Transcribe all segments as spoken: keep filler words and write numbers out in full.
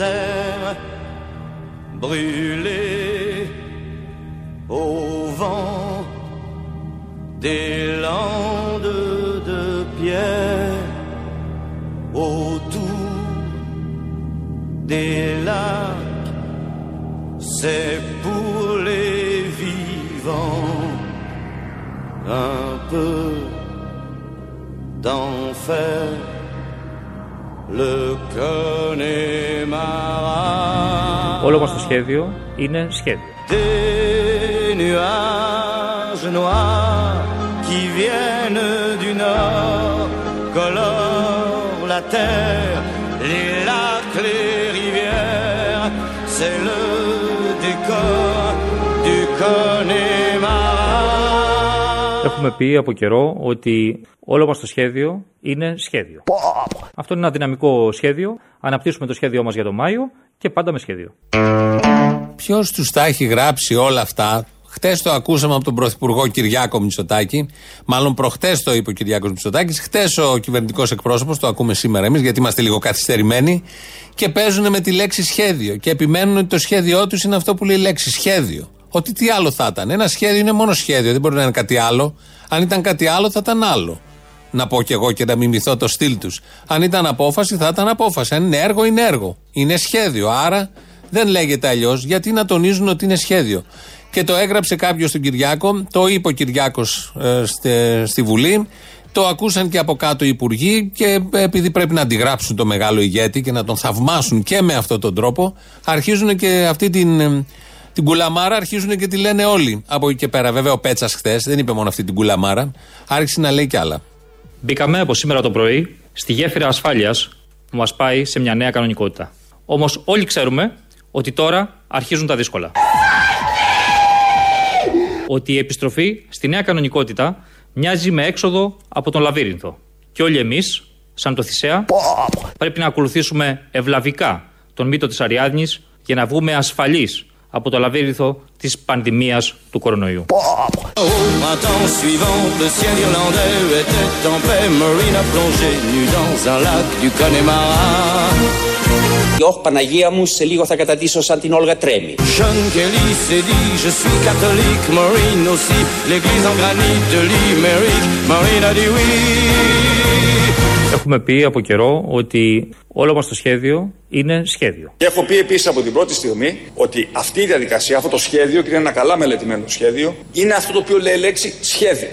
terre, brûlée au vent des landes de pierre, autour des lacs, c'est pour les vivants un peu d'enfer. Ο λόγος στο σχέδιο είναι σχέδιο. Έχουμε πει από καιρό ότι όλο μας το σχέδιο είναι σχέδιο. Αυτό είναι ένα δυναμικό σχέδιο. Αναπτύσσουμε το σχέδιό μας για τον Μάιο και πάντα με σχέδιο. Ποιος τους τα έχει γράψει όλα αυτά? Χτες το ακούσαμε από τον Πρωθυπουργό Κυριάκο Μητσοτάκη. Μάλλον προχτές το είπε ο Κυριάκος Μητσοτάκης. Χτες ο κυβερνητικός εκπρόσωπος, το ακούμε σήμερα εμείς, γιατί είμαστε λίγο καθυστερημένοι. Και παίζουν με τη λέξη σχέδιο. Και επιμένουν ότι το σχέδιό τους είναι αυτό που λέει η λέξη σχέδιο. Ότι τι άλλο θα ήταν. Ένα σχέδιο είναι μόνο σχέδιο, δεν μπορεί να είναι κάτι άλλο. Αν ήταν κάτι άλλο, θα ήταν άλλο. Να πω κι εγώ και να μιμηθώ το στυλ τους. Αν ήταν απόφαση, θα ήταν απόφαση. Αν είναι έργο, είναι έργο. Είναι σχέδιο. Άρα δεν λέγεται αλλιώς. Γιατί να τονίζουν ότι είναι σχέδιο? Και το έγραψε κάποιος στον Κυριάκο, το είπε ο Κυριάκος ε, στη, στη Βουλή. Το ακούσαν και από κάτω οι υπουργοί. Και επειδή πρέπει να αντιγράψουν το μεγάλο ηγέτη και να τον θαυμάσουν και με αυτόν τον τρόπο, αρχίζουν και αυτή την. Ε, Την κουλαμάρα αρχίζουν και τη λένε όλοι. Από εκεί και πέρα, βέβαια, ο Πέτσας χθες δεν είπε μόνο αυτή την κουλαμάρα, άρχισε να λέει κι άλλα. Μπήκαμε από σήμερα το πρωί στη γέφυρα ασφάλειας που μας πάει σε μια νέα κανονικότητα. Όμως όλοι ξέρουμε ότι τώρα αρχίζουν τα δύσκολα. Ότι η επιστροφή στη νέα κανονικότητα μοιάζει με έξοδο από τον λαβύρινθο. Και όλοι εμείς, σαν το Θησέα, πρέπει να ακολουθήσουμε ευλαβικά τον μύτο της Αριάδνης για να βγούμε ασφαλείς από το λαβύρινθο της πανδημίας του κορονοϊού. Ωχ, Παναγία μου, σε λίγο θα κατατήσω σαν την Όλγα Τρέμη. Έχουμε πει από καιρό ότι όλο μας το σχέδιο είναι σχέδιο. Και έχω πει επίσης από την πρώτη στιγμή ότι αυτή η διαδικασία, αυτό το σχέδιο, και είναι ένα καλά μελετημένο σχέδιο, είναι αυτό το οποίο λέει λέξη σχέδιο.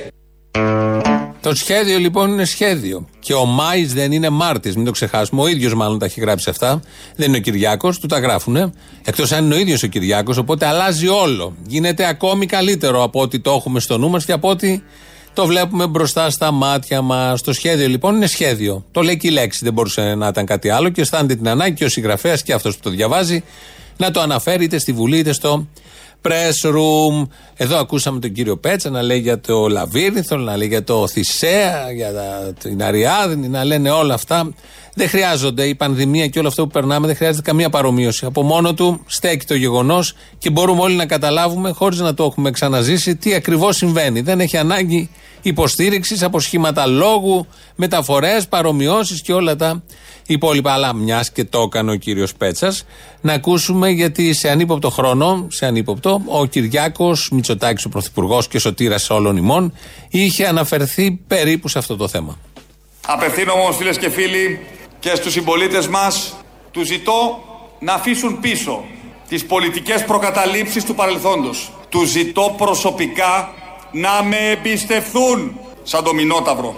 Το σχέδιο λοιπόν είναι σχέδιο. Και ο Μάης δεν είναι Μάρτης, μην το ξεχάσουμε. Ο ίδιος μάλλον τα έχει γράψει αυτά. Δεν είναι ο Κυριάκος, του τα γράφουνε. Εκτός αν είναι ο ίδιος ο Κυριάκος, οπότε αλλάζει όλο. Γίνεται ακόμη καλύτερο από ό,τι το έχουμε στο νου μας και από ό,τι το βλέπουμε μπροστά στα μάτια μας. Το σχέδιο λοιπόν είναι σχέδιο. Το λέει και η λέξη, δεν μπορούσε να ήταν κάτι άλλο. Και αισθάνεται την ανάγκη και ο συγγραφέας και αυτός που το διαβάζει να το αναφέρει είτε στη Βουλή είτε στο press room. Εδώ ακούσαμε τον κύριο Πέτσα να λέει για το Λαβύρινθο, να λέει για το Θησέα, για την Αριάδνη, να λένε όλα αυτά. Δεν χρειάζονται. Η πανδημία και όλο αυτό που περνάμε δεν χρειάζεται καμία παρομοίωση. Από μόνο του στέκει το γεγονός και μπορούμε όλοι να καταλάβουμε, χωρίς να το έχουμε ξαναζήσει, τι ακριβώς συμβαίνει. Δεν έχει ανάγκη υποστήριξης από σχήματα λόγου, μεταφορές, παρομοιώσεις και όλα τα υπόλοιπα. Αλλά μιας και το έκανε ο κύριος Πέτσας, να ακούσουμε, γιατί σε ανύποπτο χρόνο, σε ανύποπτο, ο Κυριάκος Μητσοτάκης, ο Πρωθυπουργός και σωτήρας όλων ημών, είχε αναφερθεί περίπου σε αυτό το θέμα. Απευθύνομαι όμως, φίλες και φίλοι, και στους συμπολίτες μας, τους ζητώ να αφήσουν πίσω τις πολιτικές προκαταλήψεις του παρελθόντος. Τους ζητώ προσωπικά να με εμπιστευθούν σαν το Μηνόταυρο.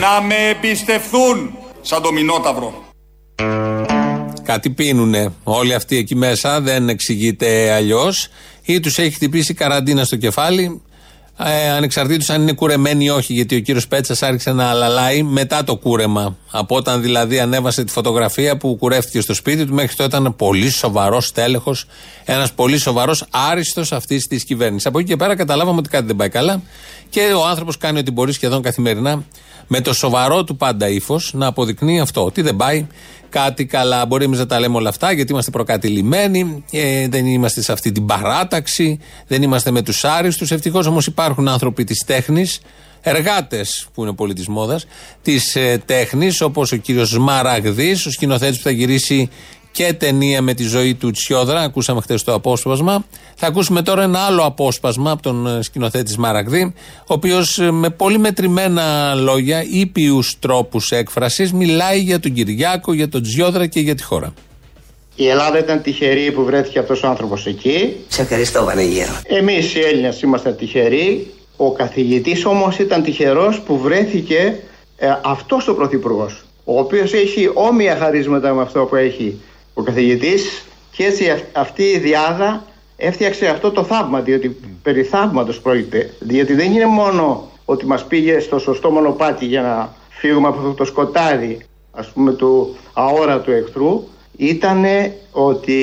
Να με εμπιστευθούν σαν το Μηνόταυρο. Κάτι πίνουνε όλοι αυτοί εκεί μέσα, δεν εξηγείται αλλιώς. Ή τους έχει χτυπήσει καραντίνα στο κεφάλι, ε, ανεξαρτήτως αν είναι κουρεμένοι ή όχι, γιατί ο κύριος Πέτσας άρχισε να αλαλάει μετά το κούρεμα. Από όταν δηλαδή ανέβασε τη φωτογραφία που κουρεύτηκε στο σπίτι του, μέχρι τότε ήταν πολύ σοβαρός τέλεχος, ένας πολύ σοβαρός άριστος αυτής της κυβέρνησης. Από εκεί και πέρα καταλάβαμε ότι κάτι δεν πάει καλά και ο άνθρωπος κάνει ό,τι μπορεί σχεδόν καθημερινά, με το σοβαρό του πάντα ύφος, να αποδεικνύει αυτό, ότι δεν πάει κάτι καλά. Μπορεί εμείς να τα λέμε όλα αυτά, γιατί είμαστε προκατηλημένοι, ε, δεν είμαστε σε αυτή την παράταξη, δεν είμαστε με τους άριστους. Ευτυχώς όμως υπάρχει υπάρχουν άνθρωποι της τέχνης, εργάτες που είναι πολύ της μόδας, της ε, τέχνης, όπως ο κύριος Σμαραγδής, ο σκηνοθέτης που θα γυρίσει και ταινία με τη ζωή του Τσιόδρα. Ακούσαμε χθες το απόσπασμα. Θα ακούσουμε τώρα ένα άλλο απόσπασμα από τον σκηνοθέτη Σμαραγδή, ο οποίος με πολύ μετρημένα λόγια, ήπιους τρόπους έκφρασης, μιλάει για τον Κυριάκο, για τον Τσιόδρα και για τη χώρα. Η Ελλάδα ήταν τυχερή που βρέθηκε αυτός ο άνθρωπος εκεί. Σε ευχαριστώ, Βανίγερο. Εμείς οι Έλληνες ήμασταν τυχεροί. Ο καθηγητής όμως ήταν τυχερός που βρέθηκε ε, αυτός ο πρωθυπουργός, ο οποίος έχει όμοια χαρίσματα με αυτό που έχει ο καθηγητής, και έτσι αυτή η διάδα έφτιαξε αυτό το θαύμα, διότι περί θαύματος πρόκειται, διότι δεν είναι μόνο ότι μας πήγε στο σωστό μονοπάτι για να φύγουμε από αυτό το σκοτάδι, ας πούμε, του αόρατου εχθρού, ήτανε ότι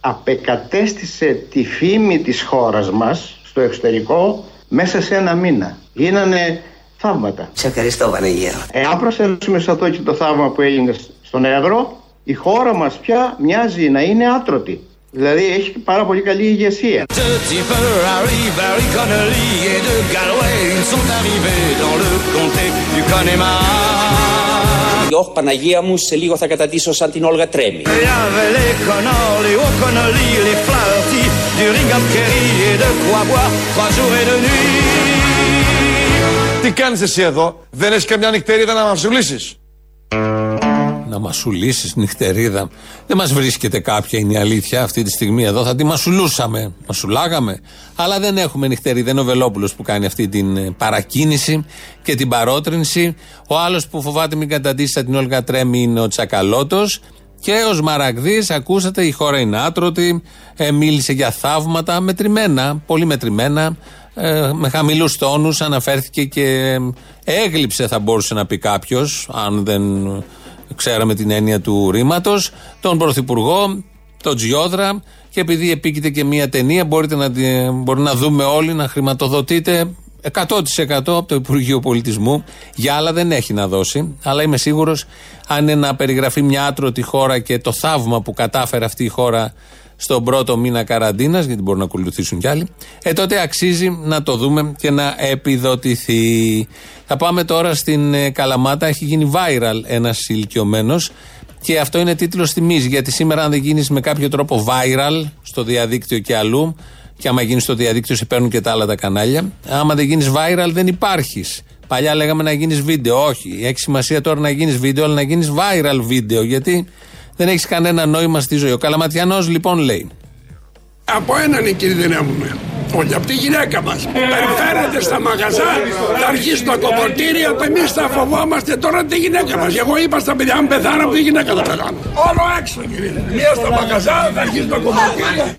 απεκατέστησε τη φήμη της χώρας μας στο εξωτερικό μέσα σε ένα μήνα. Γίνανε θαύματα. Σε ευχαριστώ, Βανίγερο. Εάν προσέλθουμε σε αυτό και το θαύμα που έγινε στον Εύρο, η χώρα μας πια μοιάζει να είναι άτρωτη. Δηλαδή έχει πάρα πολύ καλή ηγεσία. Ωχ, Παναγία μου, σε λίγο θα κατατήσω σαν την Όλγα Τρέμη. Τι κάνεις εσύ εδώ, δεν έχεις καμιά νυχτερίδα να μασουλήσεις? Να μασουλήσεις νυχτερίδα? Δεν μας βρίσκεται κάποια, είναι η αλήθεια. Αυτή τη στιγμή εδώ θα τη μασουλούσαμε, μασουλάγαμε, αλλά δεν έχουμε νυχτερίδα. Είναι ο Βελόπουλος που κάνει αυτή την παρακίνηση και την παρότρινση. Ο άλλος που φοβάται μην καταντήσει σαν την Όλγα Τρέμη είναι ο Τσακαλώτος. Και ο Σμαραγδής, ακούσατε, η χώρα είναι άτρωτη, ε, μίλησε για θαύματα, μετρημένα, πολύ μετρημένα, ε, με χαμηλούς τόνους αναφέρθηκε και έγλειψε, θα μπορούσε να πει κάποιος, αν δεν ξέραμε την έννοια του ρήματος, τον Πρωθυπουργό, τον Τσιόδρα, και επειδή επίκειται και μια ταινία, μπορείτε να, μπορεί να δούμε όλοι να χρηματοδοτείτε εκατό τοις εκατό από το Υπουργείο Πολιτισμού. Για άλλα δεν έχει να δώσει, αλλά είμαι σίγουρος, αν είναι να περιγραφεί μια άτρωτη χώρα και το θαύμα που κατάφερε αυτή η χώρα στον πρώτο μήνα καραντίνας, γιατί μπορούν να ακολουθήσουν κι άλλοι, ε, τότε αξίζει να το δούμε και να επιδοτηθεί. Θα πάμε τώρα στην Καλαμάτα. Έχει γίνει viral ένας ηλικιωμένος και αυτό είναι τίτλος τιμής, γιατί σήμερα αν δεν γίνεις με κάποιο τρόπο viral στο διαδίκτυο και αλλού, και άμα γίνεις στο διαδίκτυο σε παίρνουν και τα άλλα τα κανάλια, άμα δεν γίνεις viral δεν υπάρχεις. Παλιά λέγαμε να γίνεις βίντεο, όχι, έχει σημασία τώρα να γίνεις βίντεο, αλλά να γίνεις viral βίντεο, γιατί δεν έχεις κανένα νόημα στη ζωή. Ο Καλαματιανός λοιπόν λέει: από έναν κινδυνεύουμε όλοι, από τη γυναίκα μας. Περιφέρεται στα μαγαζά, θα αρχίσουν τα κομμωτήρια, που εμείς θα φοβόμαστε τώρα τη γυναίκα μας. Εγώ είπα στα παιδιά, αν πεθάνω από τη γυναίκα θα πεθάνω. Όλο έξω κύριε, μία στα μαγαζά, θα αρχίσουν τα κομμωτήρια.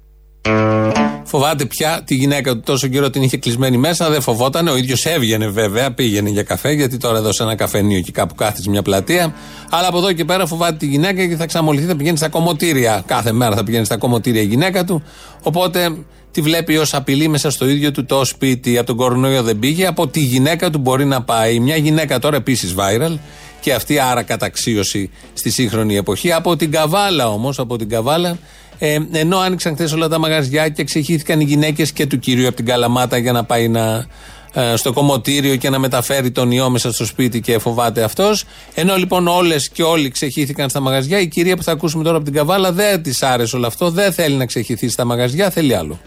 Φοβάται πια τη γυναίκα του. Τόσο καιρό την είχε κλεισμένη μέσα, δεν φοβόταν. Ο ίδιος έβγαινε βέβαια, πήγαινε για καφέ, γιατί τώρα εδώ σε ένα καφενείο εκεί κάπου κάθισε μια πλατεία. Αλλά από εδώ και πέρα φοβάται τη γυναίκα και θα ξαμολυθεί, θα πηγαίνει στα κομμωτήρια. Κάθε μέρα θα πηγαίνει στα κομμωτήρια η γυναίκα του. Οπότε τη βλέπει ως απειλή μέσα στο ίδιο του το σπίτι. Από τον κορονοϊό δεν πήγε, από τη γυναίκα του μπορεί να πάει. Μια γυναίκα τώρα επίσης viral, και αυτή άρα καταξίωση στη σύγχρονη εποχή. Από την Καβάλα όμως, από την Καβάλα. Ε, ενώ άνοιξαν χθες όλα τα μαγαζιά και εξηγήθηκαν οι γυναίκες και του κυρίου από την Καλαμάτα για να πάει να, ε, στο κομμωτήριο και να μεταφέρει τον ιό μέσα στο σπίτι και φοβάται αυτός. Ενώ λοιπόν όλες και όλοι ξεχύθηκαν στα μαγαζιά, η κυρία που θα ακούσουμε τώρα από την Καβάλα δεν της άρεσε όλο αυτό, δεν θέλει να ξεχυθεί στα μαγαζιά, θέλει άλλο.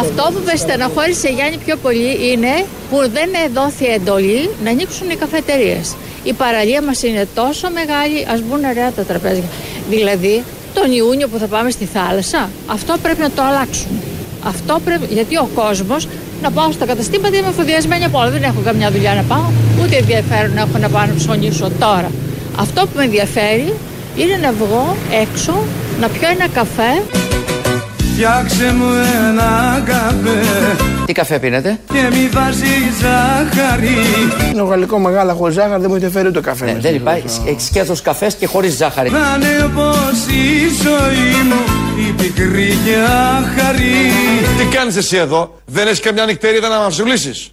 Αυτό που με στεναχώρησε, Γιάννη, πιο πολύ είναι που δεν δόθη εντολή να ανοίξουν οι καφετερίες. Η παραλία μας είναι τόσο μεγάλη, ας μπουν ωραία τα τραπέζια. Δηλαδή, τον Ιούνιο που θα πάμε στη θάλασσα, αυτό πρέπει να το αλλάξουμε. Αυτό πρέπει, γιατί ο κόσμος, να πάω στα καταστήματα, είμαι εφοδιασμένη από όλα. Δεν έχω καμιά δουλειά να πάω, ούτε ενδιαφέρον έχω να πάω να ψωνίσω τώρα. Αυτό που με ενδιαφέρει είναι να βγω έξω, να πιω ένα καφέ. Φτιάξε μου ένα καφέ. Τι καφέ πίνετε? Και μη βάζει ζάχαρη. Είναι ο γαλλικό μεγάλα, χωρίς ζάχαρη δεν μου είχε φέρει ούτε καφέ. Ναι, δεν υπάρχει, έχει σκέτος καφές και χωρίς ζάχαρη. Να είναι πως η ζωή μου, η πικρή χαρή. Τι κάνεις εσύ εδώ, δεν έχεις καμιά νυχτερίδα να μαυσουλήσεις?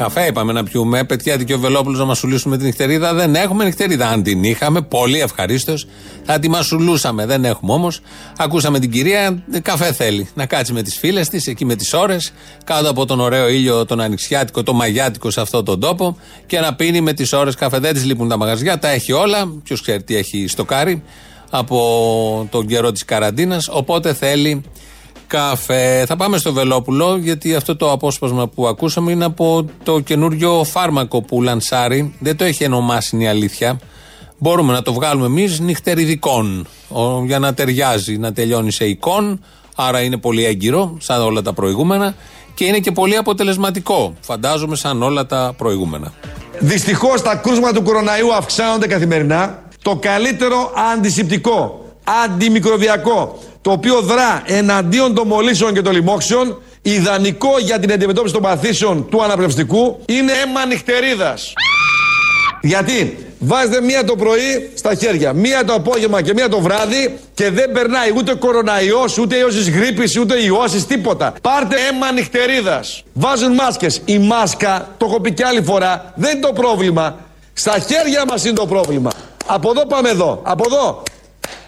Καφέ είπαμε να πιούμε. Παιδιά, Δικαιοβελόπουλος, να μασουλήσουμε την νυχτερίδα. Δεν έχουμε νυχτερίδα. Αν την είχαμε, πολύ ευχαρίστως, θα τη μασουλούσαμε. Δεν έχουμε όμως. Ακούσαμε την κυρία, καφέ θέλει. Να κάτσει με τις φίλες της, εκεί με τις ώρες, κάτω από τον ωραίο ήλιο, τον ανοιξιάτικο, τον μαγιάτικο σε αυτόν τον τόπο και να πίνει με τις ώρες καφέ. Δεν της λείπουν τα μαγαζιά, τα έχει όλα. Ποιος ξέρει τι έχει στοκάρει από τον καιρό της καραντίνας. Οπότε θέλει καφέ. Θα πάμε στο Βελόπουλο, γιατί αυτό το απόσπασμα που ακούσαμε είναι από το καινούριο φάρμακο που λανσάρει. Δεν το έχει ονομάσει, είναι η αλήθεια. Μπορούμε να το βγάλουμε εμείς νυχτεριδικών, για να ταιριάζει, να τελειώνει σε εικόν. Άρα είναι πολύ έγκυρο, σαν όλα τα προηγούμενα. Και είναι και πολύ αποτελεσματικό, φαντάζομαι, σαν όλα τα προηγούμενα. Δυστυχώς τα κρούσματα του κοροναϊού αυξάνονται καθημερινά. Το καλύτερο αντισηπτικό, αντιμικροβιακό, το οποίο δρά εναντίον των μολύσεων και των λοιμόξεων, ιδανικό για την αντιμετώπιση των παθήσεων του αναπνευστικού, είναι αίμα νυχτερίδας. Γιατί βάζετε μία το πρωί στα χέρια, μία το απόγευμα και μία το βράδυ και δεν περνάει ούτε κοροναϊός, ούτε ιώσεις γρίπης, ούτε ιώσεις, τίποτα. Πάρτε αίμα νυχτερίδας. Βάζουν μάσκες. Η μάσκα, το έχω πει κι άλλη φορά, δεν είναι το πρόβλημα. Στα χέρια μας είναι το πρόβλημα. Από εδώ πάμε εδώ, από εδώ.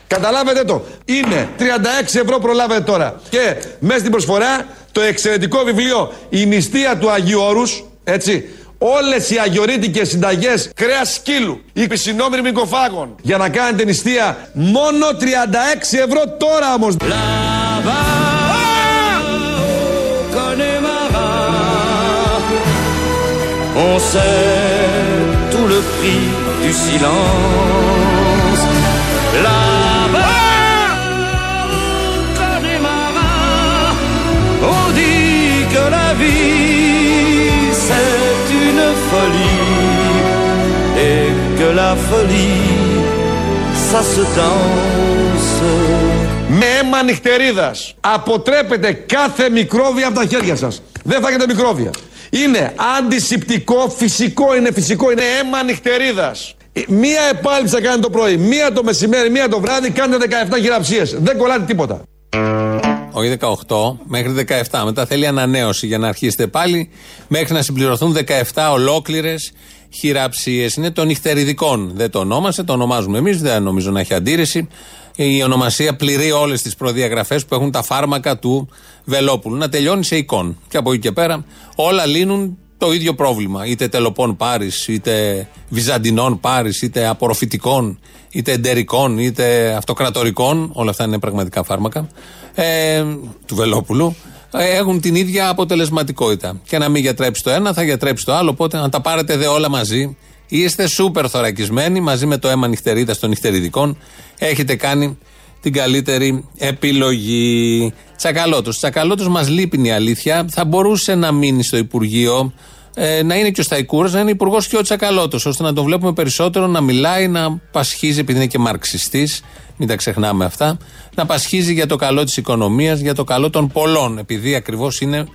Καταλάβετε το. Είναι τριάντα έξι ευρώ, προλάβετε τώρα. Και μέσα στην προσφορά το εξαιρετικό βιβλίο «Η νηστεία του Αγίου Όρους», έτσι, όλες οι αγιορείτικες συνταγές κρέας σκύλου ή πισινόμυρ μικοφάγων για να κάνετε νηστεία, μόνο τριάντα έξι ευρώ τώρα όμως. Με αίμα νυχτερίδας αποτρέπετε κάθε μικρόβια από τα χέρια σας. Δεν θα έχετε μικρόβια. Είναι αντισηπτικό, φυσικό, είναι φυσικό, είναι αίμα νυχτερίδας. Μία επάλυψα κάνετε το πρωί, μία το μεσημέρι, μία το βράδυ, κάνετε δεκαεπτά χειραψίες. Δεν κολλάτε τίποτα. Όχι δεκαοκτώ, μέχρι δεκαεπτά. Μετά θέλει ανανέωση για να αρχίσετε πάλι, μέχρι να συμπληρωθούν δεκαεπτά ολόκληρες χειραψίες. Είναι των νυχτεριδικών. Δεν το ονόμασε, το ονομάζουμε εμείς, δεν νομίζω να έχει αντίρρηση. Η ονομασία πληρεί όλες τις προδιαγραφές που έχουν τα φάρμακα του Βελόπουλου. Να τελειώνει σε εικόν. Και από εκεί και πέρα όλα λύνουν το ίδιο πρόβλημα. Είτε τελοπών πάρεις, είτε βυζαντινών πάρεις, είτε απορροφητικών, είτε εντερικών, είτε αυτοκρατορικών. Όλα αυτά είναι πραγματικά φάρμακα ε, του Βελόπουλου. Έχουν την ίδια αποτελεσματικότητα. Και να μην γιατρέψει το ένα, θα γιατρέψει το άλλο. Οπότε να τα πάρετε δε όλα μαζί. Είστε σούπερ θωρακισμένοι μαζί με το αίμα νυχτερίδας των νυχτεριδικών. Έχετε κάνει την καλύτερη επιλογή. Τσακαλώτος. Τσακαλώτος μας λείπει, η αλήθεια. Θα μπορούσε να μείνει στο Υπουργείο, ε, να είναι και ο Σταϊκούρας, να είναι υπουργός και ο Τσακαλώτος, ώστε να τον βλέπουμε περισσότερο, να μιλάει, να πασχίζει, επειδή είναι και μαρξιστής, μην τα ξεχνάμε αυτά, να πασχίζει για το καλό της οικονομίας, για το καλό των πολλών, επειδή ακριβώς είναι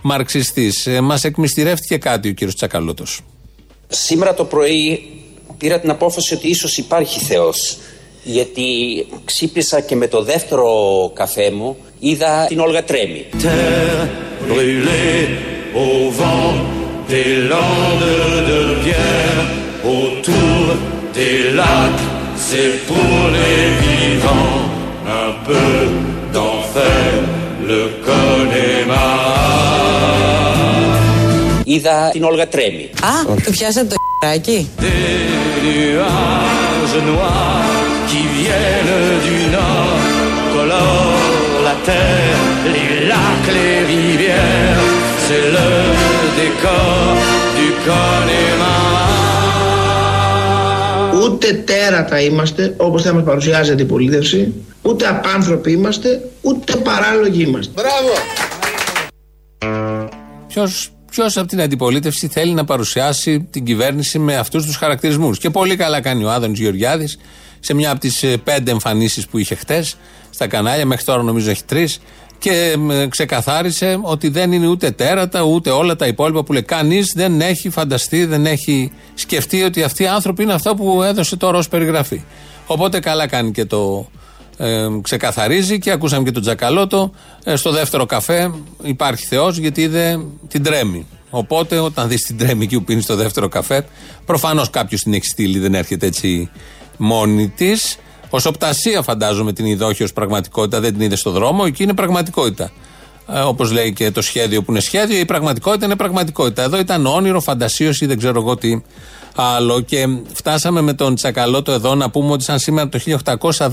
μαρξιστής. Ε, μας εκμυστηρεύτηκε κάτι ο κύριος Τσακαλώτος. Σήμερα το πρωί πήρα την απόφαση ότι ίσως υπάρχει Θεός. Γιατί ξύπνησα και με το δεύτερο καφέ μου είδα την Όλγα Τρέμη. Είδα την Όλγα Τρέμη. Α, του πιάσατε το χ***ράκι. Qui viennent du nord, colorent la terre, les lacs, les rivières, c'est le décor du Connemara. Ούτε τέρατα είμαστε, όπως θα μας παρουσιάζεται η πολίτευση, ούτε απάνθρωποι είμαστε, ούτε παράλογοι είμαστε. Μπράβο! Ποιος... Ποιος από την αντιπολίτευση θέλει να παρουσιάσει την κυβέρνηση με αυτούς τους χαρακτηρισμούς? Και πολύ καλά κάνει ο Άδωνης Γεωργιάδης σε μια από τις πέντε εμφανίσεις που είχε χτες στα κανάλια, μέχρι τώρα νομίζω έχει τρεις, και ξεκαθάρισε ότι δεν είναι ούτε τέρατα ούτε όλα τα υπόλοιπα που λέει. Κανείς δεν έχει φανταστεί, δεν έχει σκεφτεί ότι αυτοί οι άνθρωποι είναι αυτά που έδωσε τώρα ως περιγραφή. Οπότε καλά κάνει και το... Ε, ξεκαθαρίζει. Και ακούσαμε και τον Τσακαλώτο ε, στο δεύτερο καφέ, υπάρχει Θεός, γιατί είδε την Τρέμη. Οπότε, όταν δεις την Τρέμη και πίνει το δεύτερο καφέ, προφανώς κάποιος την έχει στείλει, δεν έρχεται έτσι μόνη της. Ως οπτασία, φαντάζομαι, την είδε, όχι ως πραγματικότητα, δεν την είδε στο δρόμο, εκεί είναι πραγματικότητα. Ε, όπως λέει και το σχέδιο που είναι σχέδιο, η πραγματικότητα είναι πραγματικότητα. Εδώ ήταν όνειρο, φαντασίωση, δεν ξέρω εγώ τι άλλο. Και φτάσαμε με τον Τσακαλώτο εδώ να πούμε ότι σαν σήμερα το χίλια οκτακόσια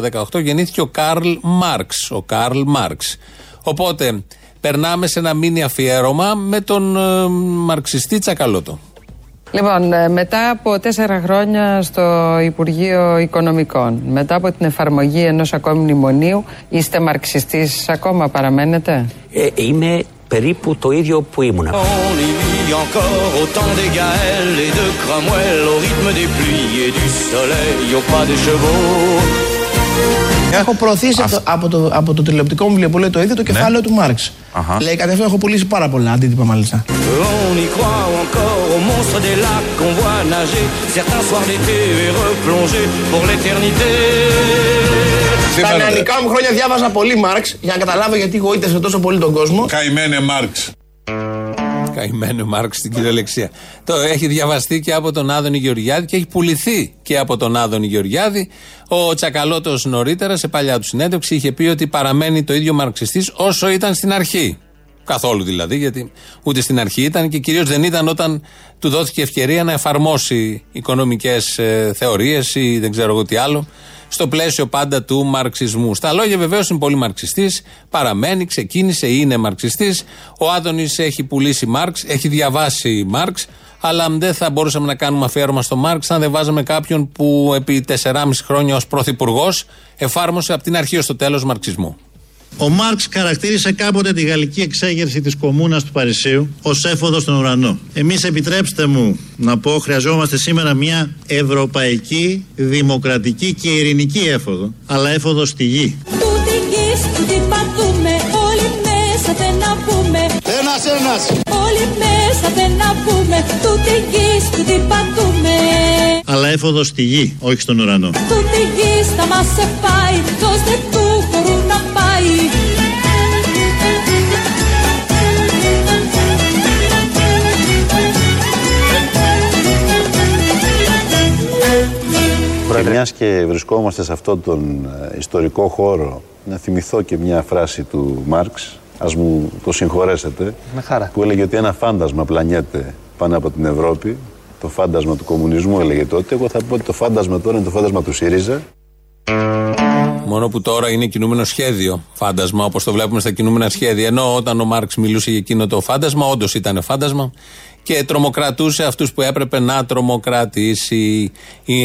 δεκαοκτώ γεννήθηκε ο Κάρλ Μάρξ. Ο Κάρλ Μάρξ. Οπότε περνάμε σε ένα μίνι αφιέρωμα με τον ε, μαρξιστή Τσακαλώτο. Λοιπόν, μετά από τέσσερα χρόνια στο Υπουργείο Οικονομικών, μετά από την εφαρμογή ενός ακόμη μνημονίου, είστε μαρξιστής ακόμα, παραμένετε? Ε, είμαι περίπου το ίδιο που ήμουνα. Έχω προωθήσει Ας... από, το, από, το, από το τηλεοπτικό μου βιβλίο που λέει το ίδιο το κεφάλαιο, ναι, του Μάρξ. Uh-huh. Λέει κατευθείαν, έχω πουλήσει πάρα πολλά αντίτυπα μάλιστα. Στα νεανικά μου χρόνια διάβαζα πολύ Μάρξ για να καταλάβω γιατί γοήτευσε τόσο πολύ τον κόσμο. Καημένε Μάρξ. Καημένε Μάρξ στην κυριολεξία. Το έχει διαβαστεί και από τον Άδωνη Γεωργιάδη και έχει πουληθεί και από τον Άδωνη Γεωργιάδη. Ο Τσακαλώτος νωρίτερα, σε παλιά του συνέντευξη, είχε πει ότι παραμένει το ίδιο μαρξιστής όσο ήταν στην αρχή. Καθόλου δηλαδή, γιατί ούτε στην αρχή ήταν και κυρίως δεν ήταν όταν του δόθηκε ευκαιρία να εφαρμόσει οικονομικές ε, θεωρίες ή δεν ξέρω εγώ τι άλλο, στο πλαίσιο πάντα του μαρξισμού. Στα λόγια βεβαίως είναι πολύ μαρξιστής, παραμένει, ξεκίνησε, είναι μαρξιστής. Ο Άδωνης έχει πουλήσει Μάρξ, έχει διαβάσει Μάρξ, αλλά δεν θα μπορούσαμε να κάνουμε αφιέρωμα στο Μάρξ αν δεν βάζαμε κάποιον που επί τεσσεράμισι χρόνια ως πρωθυπουργός εφάρμοσε από την αρχή ως το τέλος μαρξισμού. Ο Μάρξ χαρακτήρισε κάποτε τη γαλλική εξέγερση της κομμούνας του Παρισίου ως έφοδο στον ουρανό. Εμείς, επιτρέψτε μου να πω, χρειαζόμαστε σήμερα μια ευρωπαϊκή, δημοκρατική και ειρηνική έφοδο, αλλά έφοδο στη γη. Ένας, ένας. Όλοι μέσα δεν να πούμε, τούτη γης που την πατούμε. Αλλά έφοδο στη γη, όχι στον ουρανό. Τούτη γης θα μας σε πάει, ποιος δεν του χωρούν να πάει. Και μιας και βρισκόμαστε σε αυτόν τον ιστορικό χώρο, να θυμηθώ και μια φράση του Μάρξ. Ας μου το συγχωρέσετε, που έλεγε ότι ένα φάντασμα πλανιέται πάνω από την Ευρώπη, το φάντασμα του κομμουνισμού έλεγε τότε. Εγώ θα πω ότι το φάντασμα τώρα είναι το φάντασμα του ΣΥΡΙΖΑ. Μόνο που τώρα είναι κινούμενο σχέδιο φάντασμα, όπως το βλέπουμε στα κινούμενα σχέδια. Ενώ όταν ο Μάρξ μιλούσε για εκείνο το φάντασμα, όντως ήταν φάντασμα και τρομοκρατούσε αυτούς που έπρεπε να τρομοκρατήσει.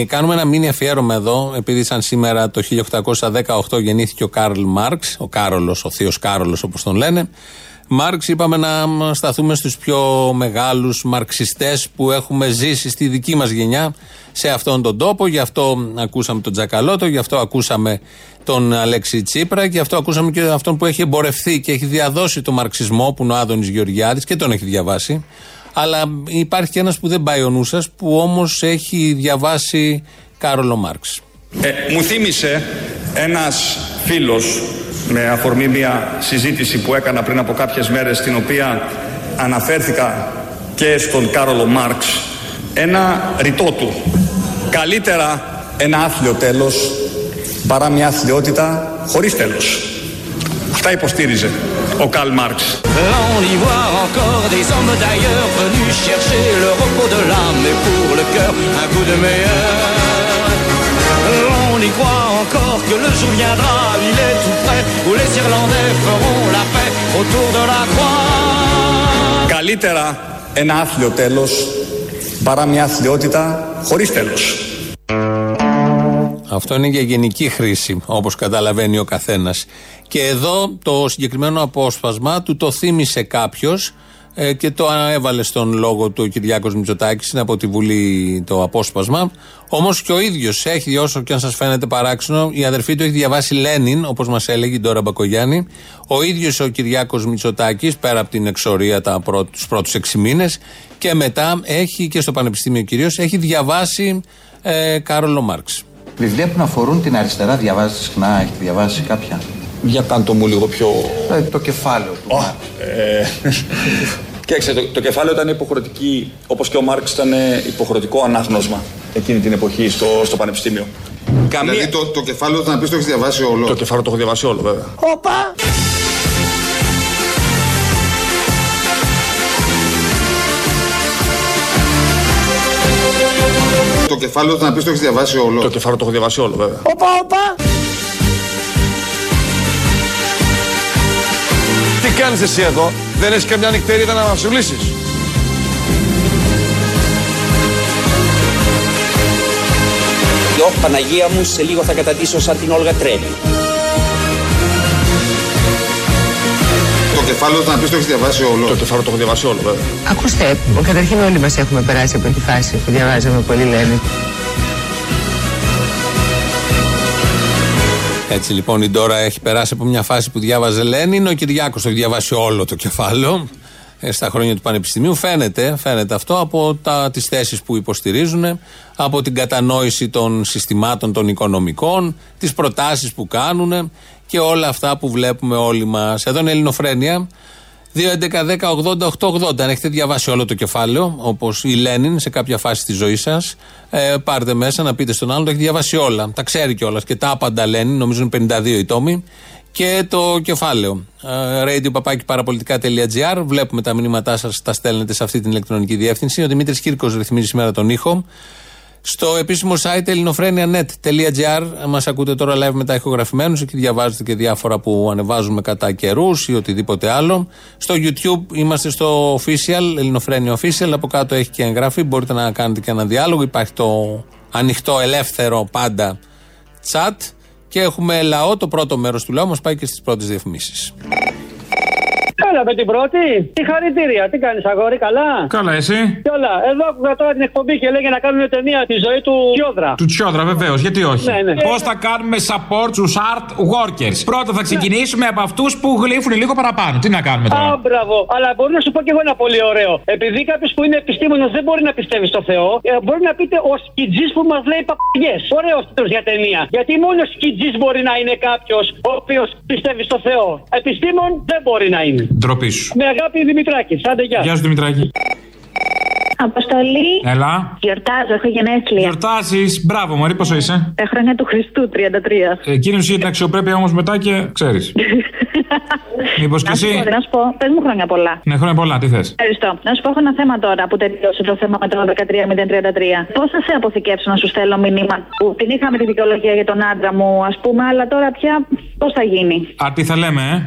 Κάνουμε ένα μίνι αφιέρωμα εδώ, επειδή σαν σήμερα το χίλια οκτακόσια δεκαοκτώ γεννήθηκε ο Κάρλ Μάρξ, ο Κάρολος, ο θείος Κάρολος όπως τον λένε. Μάρξ, είπαμε να σταθούμε στους πιο μεγάλους μαρξιστές που έχουμε ζήσει στη δική μας γενιά σε αυτόν τον τόπο. Γι' αυτό ακούσαμε τον Τσακαλώτο, γι' αυτό ακούσαμε τον Αλέξη Τσίπρα, γι' αυτό ακούσαμε και αυτόν που έχει εμπορευθεί και έχει διαδώσει το μαρξισμό, που είναι ο Άδωνης Γεωργιάδης και τον έχει διαβάσει. Αλλά υπάρχει και ένας που δεν πάει ο νου σας, που όμως έχει διαβάσει Κάρολο Μάρξ. Ε, μου θύμισε ένας φίλος, με αφορμή μια συζήτηση που έκανα πριν από κάποιες μέρες, στην οποία αναφέρθηκα και στον Κάρολο Μάρξ, ένα ρητό του. Καλύτερα ένα άθλιο τέλος παρά μια αθλιότητα χωρίς τέλος. Αυτά υποστήριζε ο Καρλ Μάρξ. Καλύτερα ένα άθλιο τέλος παρά μια αθλιότητα χωρίς τέλος. Αυτό είναι για γενική χρήση, όπως καταλαβαίνει ο καθένας. Και εδώ το συγκεκριμένο απόσπασμα του το θύμισε κάποιος ε, και το έβαλε στον λόγο του ο Κυριάκος Μητσοτάκης, είναι από τη Βουλή το απόσπασμα. Όμως και ο ίδιος έχει, όσο και αν σας φαίνεται παράξενο, η αδερφή του έχει διαβάσει Λένιν, όπως μας έλεγε η Ντόρα Μπακογιάννη. Ο ίδιος ο Κυριάκος Μητσοτάκης, πέρα από την εξορία τα πρώτη, τους πρώτους έξι μήνες, και μετά έχει και στο Πανεπιστήμιο κυρίως, έχει διαβάσει ε, Κάρολο Μάρξ. Βιβλία που να αφορούν την αριστερά διαβάζει συχνά, έχει διαβάσει κάποια? Για κάντε μου λίγο πιο... Ε, το κεφάλαιο του oh, ε... Κοίταξε, το, το κεφάλαιο ήταν υποχρεωτική, όπως και ο Μάρξ ήταν υποχρεωτικό ανάγνωσμα εκείνη την εποχή στο, στο Πανεπιστήμιο. Καμία... Δηλαδή το, το κεφάλαιο θα πεις το έχεις διαβάσει όλο. Το κεφάλαιο το έχω διαβάσει όλο, βέβαια. Οπα! Το κεφάλαιο θα πεις το έχεις διαβάσει όλο. Το κεφάλαιο το έχω διαβάσει όλο, βέβαια. Οπα, οπα! Τι κάνεις εσύ εδώ, δεν έχεις καμιά νυχτερίδα να μαυσουλήσεις? Ω, Παναγία μου, σε λίγο θα καταντήσω σαν την Όλγα Τρέμη. Το κεφάλαιο θα πεις το έχεις διαβάσει όλο. Το κεφάλαιο το έχω διαβάσει όλο, βέβαια. Ακούστε, καταρχήν όλοι μας έχουμε περάσει από τη φάση που διαβάζαμε πολύ Λένιν. Έτσι λοιπόν η Ντόρα έχει περάσει από μια φάση που διάβαζε Λένιν, ο Κυριάκος το έχει διαβάσει όλο το κεφάλαιο στα χρόνια του Πανεπιστημίου. Φαίνεται, φαίνεται αυτό από τα, τις θέσεις που υποστηρίζουν, από την κατανόηση των συστημάτων των οικονομικών, τις προτάσεις που κάνουν και όλα αυτά που βλέπουμε όλοι μας. Εδώ είναι Ελληνοφρένεια, δύο έντεκα δέκα ογδόντα οκτώ ογδόντα. Αν έχετε διαβάσει όλο το κεφάλαιο, όπως η Λένιν σε κάποια φάση της ζωής σας, ε, πάρτε μέσα να πείτε στον άλλον, το έχει διαβάσει όλα. Τα ξέρει κιόλας και τα άπαντα Λένιν, νομίζω είναι πενήντα δύο οι τόμοι. Και το κεφάλαιο. radio παπάκι παραπολιτικά τελεία τζι άρ. Βλέπουμε τα μηνύματά σας, τα στέλνετε σε αυτή την ηλεκτρονική διεύθυνση. Ο Δημήτρης Κύρκος ρυθμίζει σήμερα τον ήχο. Στο επίσημο site ελληνοφρένια τελεία net τελεία τζι άρ μας ακούτε τώρα live μετά ηχογραφημένους. Εκεί διαβάζετε και διάφορα που ανεβάζουμε κατά καιρούς ή οτιδήποτε άλλο. Στο YouTube είμαστε στο official, Ελληνοφρένια official. Από κάτω έχει και εγγραφή. Μπορείτε να κάνετε και ένα διάλογο. Υπάρχει το ανοιχτό, ελεύθερο πάντα chat. Και έχουμε λαό, το πρώτο μέρος του λαού μας πάει και στις πρώτες διαφημίσεις. Έλα με την πρώτη. Τι χαρητήρια, τι κάνεις αγόρι, καλά? Καλά, εσύ? Καλά, εδώ άκουγα τώρα την εκπομπή και λέγε να κάνουν ταινία τη ζωή του Τσιόδρα. Του Τσιόδρα, βεβαίως, γιατί όχι. Ναι, ναι. Πώς θα κάνουμε support στους art workers? Πρώτα θα ξεκινήσουμε ναι. από αυτούς που γλύφουν λίγο παραπάνω. Τι να κάνουμε τώρα? Α, μπράβο. Αλλά μπορώ να σου πω και εγώ ένα πολύ ωραίο. Επειδή κάποιος που είναι επιστήμονας δεν μπορεί να πιστεύει στο Θεό, μπορεί να πείτε ο σκιτζής που μας λέει παπαγιές. Ωραίος τίτλος για ταινία. Γιατί μόνο ο σκιτζής μπορεί να είναι κάποιος ο οποίος πιστεύει στο Θεό. Επιστήμον δεν μπορεί να είναι. Ντροπή σου. Με αγάπη Δημητράκη. Άντε γεια. Γεια σου Δημητράκη. Αποστολή. Έλα. Γιορτάζω, έχω γενέθλια. Γιορτάζεις, μπράβο, μωρή, πόσο είσαι? Τα χρόνια του Χριστού, τριάντα τρία. Εκείνος είχε την αξιοπρέπεια όμως μετά και ξέρεις. Μήπως και εσύ. Να σου πω, πες μου χρόνια πολλά. Ναι, χρόνια πολλά, τι θες? Ευχαριστώ. Να σου πω, έχω ένα θέμα τώρα που τελειώσει το θέμα με το δεκατρία μηδέν τριάντα τρία. Πώς θα σε αποθηκεύσω να σου στέλνω μηνύμα που την είχαμε τη δικαιολογία για τον άντρα μου, ας πούμε, αλλά τώρα πια πώς θα γίνει? Α, τι θα λέμε,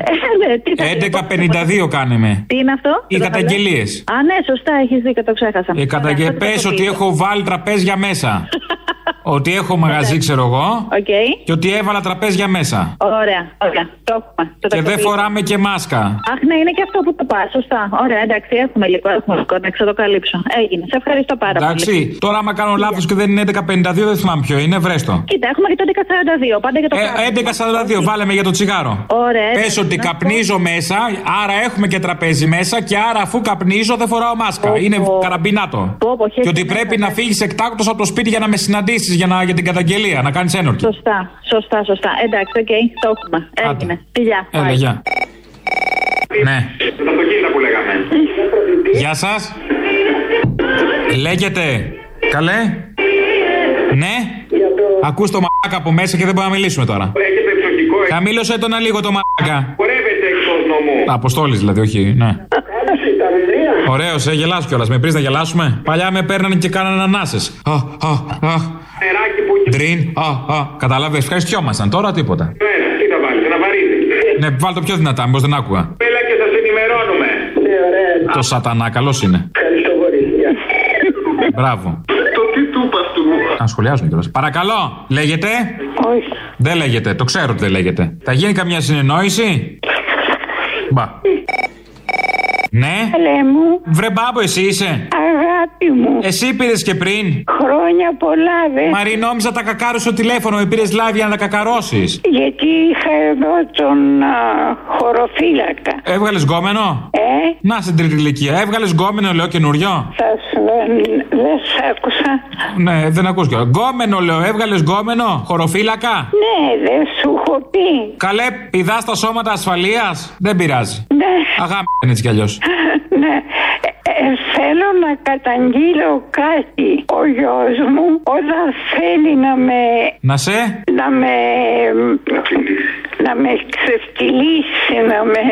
ε? έντεκα πενήντα δύο κάνουμε. Τι είναι αυτό? Οι καταγγελίες. Α, ναι, σωστά, έχεις δίκιο, το ξέχασα. Ε, καταγε... Πες ότι έχω βάλει τραπέζια μέσα. Ότι έχω μαγαζί, ξέρω εγώ. Okay. Και ότι έβαλα τραπέζια μέσα. Ωραία, ωραία. Το έχουμε. Το και δεν φοράμε και μάσκα. Αχ, ναι, είναι και αυτό που το πα. Σωστά. Ωραία, εντάξει, έχουμε λίγο. Έχουμε να ξεδοκαλύψω. Έγινε. Σε ευχαριστώ πάρα εντάξει. πολύ. Εντάξει. Τώρα, άμα κάνω λάθος και δεν είναι έντεκα πενήντα δύο, δεν θυμάμαι ποιο είναι. Βρέστο. Κοίτα, έχουμε και το έντεκα σαράντα δύο. Πάντα για το ε, έντεκα σαράντα δύο, okay. Βάλαμε για το τσιγάρο. Ωραία. Πες ότι καπνίζω μέσα, άρα έχουμε και τραπέζι μέσα και άρα αφού καπνίζω δεν φοράω μάσκα. Oh, είναι oh. καραμπινάτο. Oh, και ότι πρέπει να φύγει εκτάκτο από το σπίτι για να με συναντήσει. Για, να, για την καταγγελία, να κάνεις ένορκη. Σωστά, σωστά, σωστά. Εντάξει, οκ, okay, το έχουμε. Έγινε. Γεια. Έλα, γεια. Ναι. Που λέγαμε. Γεια σας. Λέγεται. Καλέ. Ναι. Ακούς το μαλάκα από μέσα και δεν μπορούμε να μιλήσουμε τώρα. Χαμήλωσε τον λίγο το μαλάκα. Χορεύεται εκτός νομού. Αποστόλης δηλαδή, όχι, ναι. Ωραίος, ε, γελάς κιόλας. Με πρίζεις να γελάσουμε. Παλιά με παίρνανε και κάνανε ανάσες. Αχ, αχ, αχ. Ντριν, αχ, αχ. Καταλάβες, ευχαριστιόμασταν τώρα τίποτα. Ναι, τι θα βάλεις, να βαρύνεις. Ναι, βάλ το πιο δυνατά, μήπως δεν άκουγα. Πέλα και σας ενημερώνουμε. Ναι, ωραία. Το σατανά, καλός είναι. Ευχαριστώ πολύ. Μπράβο. Το τι του είπα αυτού μου. Αν σχολιάζουμε κιόλας. Παρακαλώ, λέγεται. Όχι. Δεν λέγεται, το ξέρω ότι δεν λέγεται. Θα γίνει καμιά συνεννόηση. Μπα. Ναι. Λέ μου. Βρε μπάμπο, εσύ είσαι. Αγάπη μου. Εσύ πήρες και πριν. Χρόνια. Χρόνια πολλά, δε. Μαρή, νόμιζα τα κακάρωσε το τηλέφωνο. Με πήρες live για να τα κακαρώσεις. Γιατί είχα εδώ τον α, χωροφύλακα. Έβγαλες γκόμενο. Ε. Να στην τρίτη ηλικία. Έβγαλες γκόμενο, λέω, καινούριο. Θα σου δεν σ' άκουσα. Ναι, δεν ακούς κιόλας. Γκόμενο, λέω. Έβγαλες γκόμενο. Χωροφύλακα. Ναι, δεν σου έχω πει. Καλέ, πηδά στα σώματα ασφαλείας. Δεν πειράζει. Ναι. Αγάπη, έτσι κι αλλιώς. Ναι. Ε, θέλω να καταγγείλω κάτι. Ο γιος μου όταν θέλει να με... Να σε? Να με... Να με ξεφτυλίσει, να με...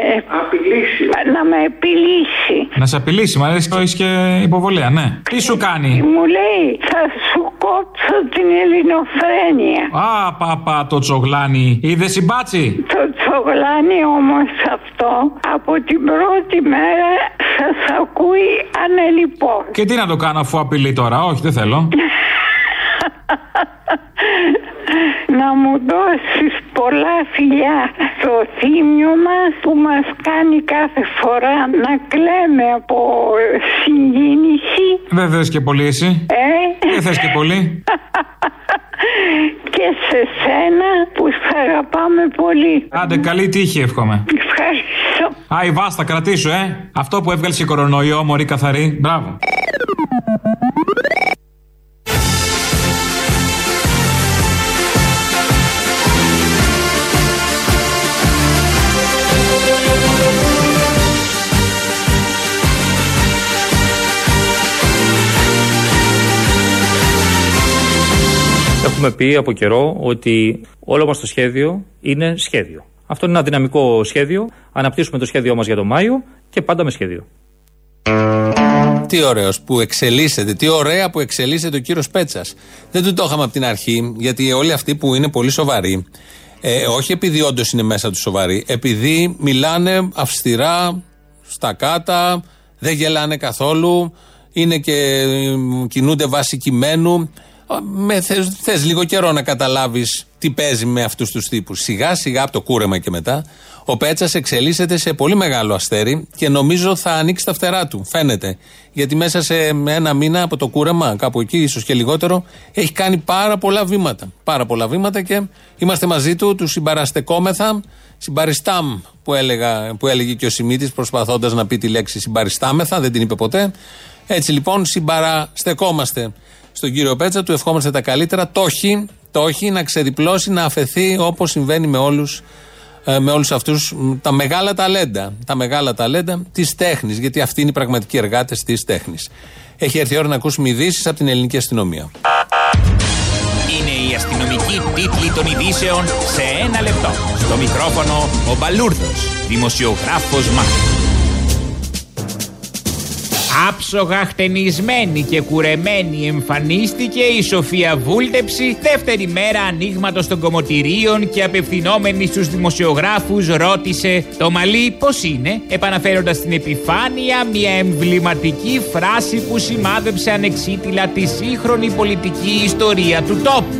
Απειλήσει. Να με επιλύσει. Να σε απειλήσει, μου αρέσει και, και υποβολέα, ναι. Τι σου κάνει? Μου λέει, θα σου κόψω την ελληνοφρένεια. Α, παπα, το τσογλάνι. Είδες η μπάτση? Το τσογλάνι όμως αυτό, από την πρώτη μέρα σας ακούει ανελειπώς. Και τι να το κάνω αφού απειλεί τώρα, όχι δεν θέλω. Να μου δώσεις πολλά φιλιά στο θύμιο μας που μας κάνει κάθε φορά να κλαίμε από συγκίνηση. Δεν θες και πολύ εσύ. Ε? Δεν θες και πολύ. Και σε σένα που σ' αγαπάμε πολύ. Άντε, καλή τύχη εύχομαι. Ευχαριστώ. Α, η Βάστα, κρατήσου, ε. Αυτό που έβγαλε και κορονοϊό, μωρή καθαρή. Μπράβο. Έχουμε πει από καιρό ότι όλο μας το σχέδιο είναι σχέδιο. Αυτό είναι ένα δυναμικό σχέδιο. Αναπτύσσουμε το σχέδιό μας για τον Μάιο και πάντα με σχέδιο. Τι ωραίος που εξελίσσεται, τι ωραία που εξελίσσεται ο κύριος Πέτσας. Δεν του το είχαμε από την αρχή, γιατί όλοι αυτοί που είναι πολύ σοβαροί, ε, όχι επειδή όντως είναι μέσα τους σοβαροί, επειδή μιλάνε αυστηρά, στα κάτα, δεν γελάνε καθόλου, είναι και κινούνται βάσει κειμένου. Με θες, θες λίγο καιρό να καταλάβεις τι παίζει με αυτούς τους τύπους. Σιγά σιγά από το κούρεμα και μετά ο Πέτσας εξελίσσεται σε πολύ μεγάλο αστέρι και νομίζω θα ανοίξει τα φτερά του, φαίνεται, γιατί μέσα σε ένα μήνα από το κούρεμα, κάπου εκεί ίσως και λιγότερο, έχει κάνει πάρα πολλά βήματα, πάρα πολλά βήματα και είμαστε μαζί του, του συμπαραστεκόμεθα, συμπαριστάμ που, έλεγα, που έλεγε και ο Σιμίτης προσπαθώντας να πει τη λέξη συμπαριστάμεθα, δεν την είπε ποτέ. Έτσι λοιπόν συμπαραστεκόμαστε στον κύριο Πέτσα, του ευχόμαστε τα καλύτερα, το όχι, το όχι να ξεδιπλώσει, να αφαιθεί, όπως συμβαίνει με όλους, με όλους αυτούς τα μεγάλα ταλέντα, τα μεγάλα ταλέντα της τέχνης, γιατί αυτοί είναι οι πραγματικοί εργάτες της τέχνης. Έχει έρθει η ώρα να ακούσουμε ειδήσεις από την ελληνική αστυνομία. Είναι η αστυνομική τίτλη των ειδήσεων σε ένα λεπτό. Στο μικρόφωνο ο Μπαλούρδος, δημοσιογράφος Μάρκος. Άψογα χτενισμένη και κουρεμένη εμφανίστηκε η Σοφία Βούλτεψη δεύτερη μέρα ανοίγματος των κομμωτηρίων και απευθυνόμενη στους δημοσιογράφους ρώτησε «Το μαλλί πώς είναι?» επαναφέροντας στην επιφάνεια μια εμβληματική φράση που σημάδεψε ανεξίτηλα τη σύγχρονη πολιτική ιστορία του τόπου.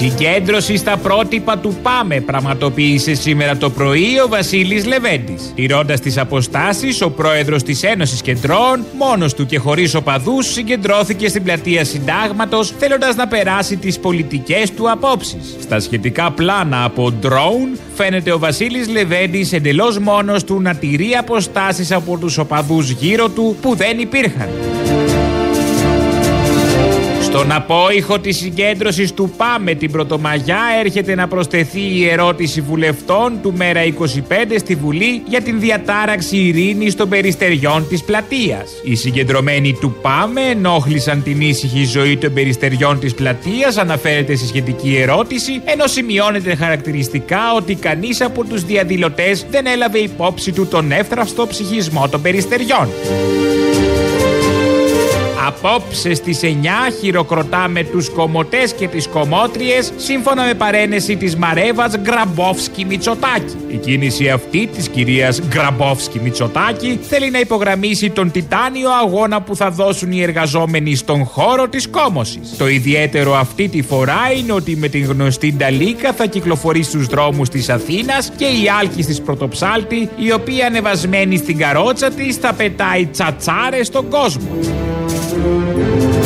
Συγκέντρωση στα πρότυπα του ΠΑΜΕ πραγματοποίησε σήμερα το πρωί ο Βασίλης Λεβέντης. Τηρώντας τις αποστάσεις, ο πρόεδρος της Ένωσης Κεντρών, μόνος του και χωρίς οπαδούς, συγκεντρώθηκε στην πλατεία Συντάγματος, θέλοντας να περάσει τις πολιτικές του απόψεις. Στα σχετικά πλάνα από ντρόουν, φαίνεται ο Βασίλης Λεβέντης εντελώς μόνος του να τηρεί αποστάσεις από τους οπαδούς γύρω του που δεν υπήρχαν. Στον απόϊχο της συγκέντρωσης του ΠΑΜΕ την Πρωτομαγιά έρχεται να προσθεθεί η ερώτηση βουλευτών του Μέρα είκοσι πέντε στη Βουλή για την διατάραξη ειρήνης των περιστεριών της πλατείας. Οι συγκεντρωμένοι του ΠΑΜΕ ενόχλησαν την ήσυχη ζωή των περιστεριών της πλατείας, αναφέρεται στη σχετική ερώτηση, ενώ σημειώνεται χαρακτηριστικά ότι κανείς από τους διαδηλωτές δεν έλαβε υπόψη του τον εύθραυστο ψυχισμό των περιστεριών. Απόψε στις εννιά χειροκροτάμε τους κομμωτές και τις κομμότριες σύμφωνα με παρένεση της Μαρέβας Γκραμπόφσκι-Μητσοτάκη. Η κίνηση αυτή της κυρίας Γκραμπόφσκι-Μητσοτάκη θέλει να υπογραμμίσει τον τιτάνιο αγώνα που θα δώσουν οι εργαζόμενοι στον χώρο της κόμωσης. Το ιδιαίτερο αυτή τη φορά είναι ότι με την γνωστή Νταλίκα θα κυκλοφορεί στους δρόμους της Αθήνας και η Άλκης της Πρωτοψάλτη, η οποία ανεβασμένη στην καρότσα της θα πετάει τσατσάρες στον κόσμο. Thank you.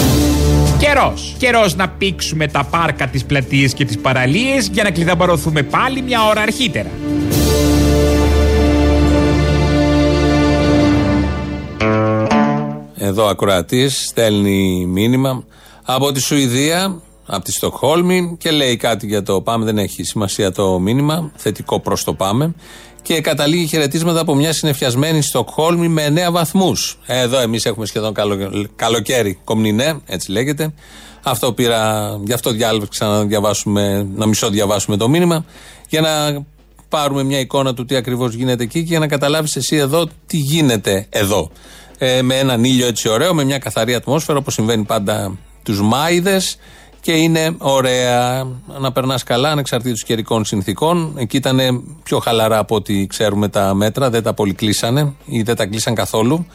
Καιρός. Καιρός να πήξουμε τα πάρκα, τις πλατείες και τις παραλίες για να κλειδαμπαρωθούμε πάλι μια ώρα αρχίτερα. Εδώ ακροατής στέλνει μήνυμα από τη Σουηδία, από τη Στοκχόλμη και λέει κάτι για το πάμε, δεν έχει σημασία το μήνυμα, θετικό προς το πάμε. Και καταλήγει χαιρετίσματα από μια συννεφιασμένη Στοκχόλμη με εννέα βαθμούς. Εδώ εμείς έχουμε σχεδόν καλο, καλοκαίρι, κομνηνέ, έτσι λέγεται. Αυτό πήρα, γι' αυτό διάλεξα να διαβάσουμε, να μισό διαβάσουμε το μήνυμα, για να πάρουμε μια εικόνα του τι ακριβώς γίνεται εκεί και για να καταλάβεις εσύ εδώ τι γίνεται εδώ. Ε, με έναν ήλιο έτσι ωραίο, με μια καθαρή ατμόσφαιρα όπως συμβαίνει πάντα τους Μάηδες. Και είναι ωραία να περνάς καλά ανεξαρτήτως καιρικών συνθήκων. Εκεί ήταν πιο χαλαρά από ό,τι ξέρουμε τα μέτρα, δεν τα πολυκλείσανε ή δεν τα κλείσαν καθόλου,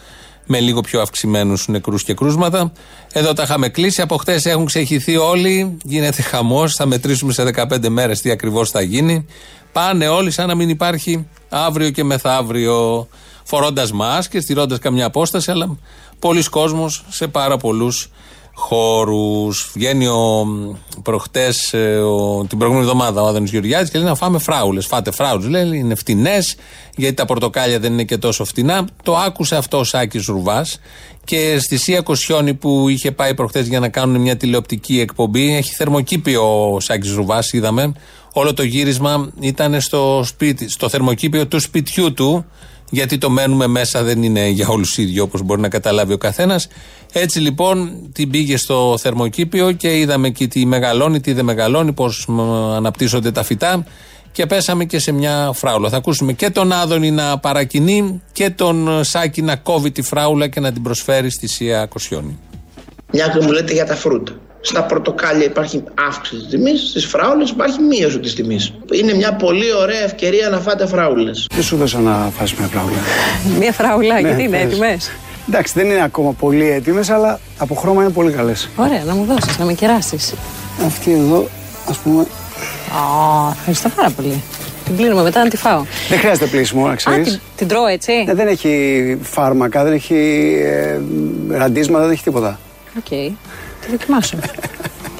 με λίγο πιο αυξημένους νεκρούς και κρούσματα. Εδώ τα είχαμε κλείσει, από χτες έχουν ξεχυθεί όλοι, γίνεται χαμός, θα μετρήσουμε σε δεκαπέντε μέρες τι ακριβώς θα γίνει. Πάνε όλοι σαν να μην υπάρχει αύριο και μεθαύριο, φορώντας μάσκες, τηρώντας καμιά απόσταση, αλλά πολλοί κόσμος σε πάρα πολλούς χώρους. Βγαίνει ο, προχτές ο, την προηγούμενη εβδομάδα ο Άδωνης Γεωργιάδης και λέει να φάμε φράουλες. Φάτε φράουλες, λέει, είναι φτηνές, γιατί τα πορτοκάλια δεν είναι και τόσο φτηνά. Το άκουσε αυτό ο Σάκης Ρουβάς και στη Σία Κοσιόνη που είχε πάει προχτές για να κάνουν μια τηλεοπτική εκπομπή. Έχει θερμοκήπιο ο Σάκης Ρουβάς, είδαμε. Όλο το γύρισμα ήταν στο, σπίτι, στο θερμοκήπιο του σπιτιού του. Γιατί το μένουμε μέσα δεν είναι για όλους ίδιο, όπως μπορεί να καταλάβει ο καθένας. Έτσι λοιπόν την πήγε στο θερμοκήπιο και είδαμε και τι μεγαλώνει, τι δεν μεγαλώνει, πώς αναπτύσσονται τα φυτά και πέσαμε και σε μια φράουλα. Θα ακούσουμε και τον Άδωνη να παρακινεί και τον Σάκη να κόβει τη φράουλα και να την προσφέρει στη Σία Κοσιόνη. Μια και μου λέτε για τα φρούτα. Στα πορτοκάλια υπάρχει αύξηση της τιμής, στις φράουλες υπάρχει μείωση της τιμής. Είναι μια πολύ ωραία ευκαιρία να φάτε φράουλες. Τι σου δώσα να φας μια φράουλα? Μια φράουλα, γιατί είναι έτοιμες? Εντάξει, δεν είναι ακόμα πολύ έτοιμες, αλλά από χρώμα είναι πολύ καλές. Ωραία, να μου δώσεις, να με κεράσεις. Αυτή εδώ, ας πούμε. Ω, ευχαριστώ πάρα πολύ. Την πλύνουμε μετά να τη φάω. Δεν χρειάζεται πλύσιμο, να ξέρεις. Α, την, την τρώω έτσι. Ναι, δεν έχει φάρμακα, δεν έχει ε, ραντίσματα, δεν έχει τίποτα. Okay. Δοκιμάσω.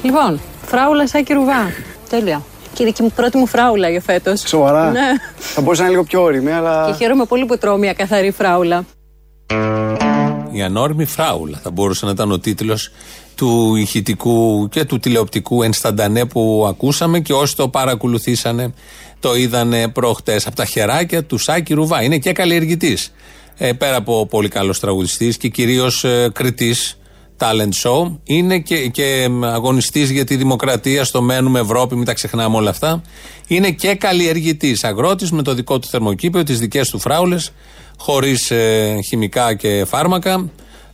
Λοιπόν, φράουλα Σάκη Ρουβά. Τέλεια. Και είναι και η πρώτη μου φράουλα για φέτος. Σοβαρά. Ναι. Θα μπορούσα να είναι λίγο πιο όριμη, αλλά. Και χαίρομαι πολύ που τρώω μια καθαρή φράουλα. Η ανώριμη φράουλα θα μπορούσε να ήταν ο τίτλος του ηχητικού και του τηλεοπτικού ενσταντανέ που ακούσαμε και όσοι το παρακολουθήσανε το είδανε προχτές από τα χεράκια του Σάκη Ρουβά. Είναι και καλλιεργητής. Ε, πέρα από πολύ καλός τραγουδιστής και κυρίως ε, κριτής. Talent show, είναι και, και αγωνιστής για τη δημοκρατία στο μένουμε Ευρώπη, μην τα ξεχνάμε όλα αυτά. Είναι και καλλιεργητής, αγρότης με το δικό του θερμοκήπιο, τις δικές του φράουλες, χωρίς ε, χημικά και φάρμακα.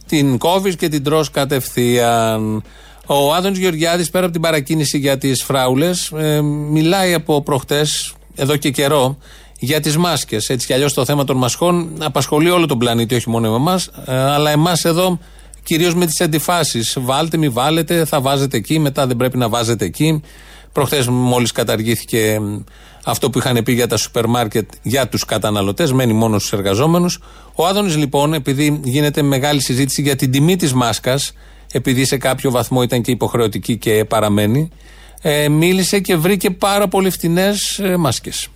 Την κόβεις και την τρως κατευθείαν. Ο Άδωνης Γεωργιάδης, πέρα από την παρακίνηση για τις φράουλες, ε, μιλάει από προχτές, εδώ και καιρό, για τις μάσκες. Έτσι κι αλλιώς το θέμα των μασχών απασχολεί όλο τον πλανήτη, όχι μόνο εμάς, ε, αλλά εμάς εδώ. Κυρίως με τις αντιφάσεις. Βάλτε, μη βάλετε, θα βάζετε εκεί, μετά δεν πρέπει να βάζετε εκεί. Προχθές μόλις καταργήθηκε αυτό που είχαν πει για τα σούπερ μάρκετ για τους καταναλωτές, μένει μόνο στους εργαζόμενους. Ο Άδωνης λοιπόν, επειδή γίνεται μεγάλη συζήτηση για την τιμή της μάσκας, επειδή σε κάποιο βαθμό ήταν και υποχρεωτική και παραμένει, μίλησε και βρήκε πάρα πολύ φτηνές μάσκες.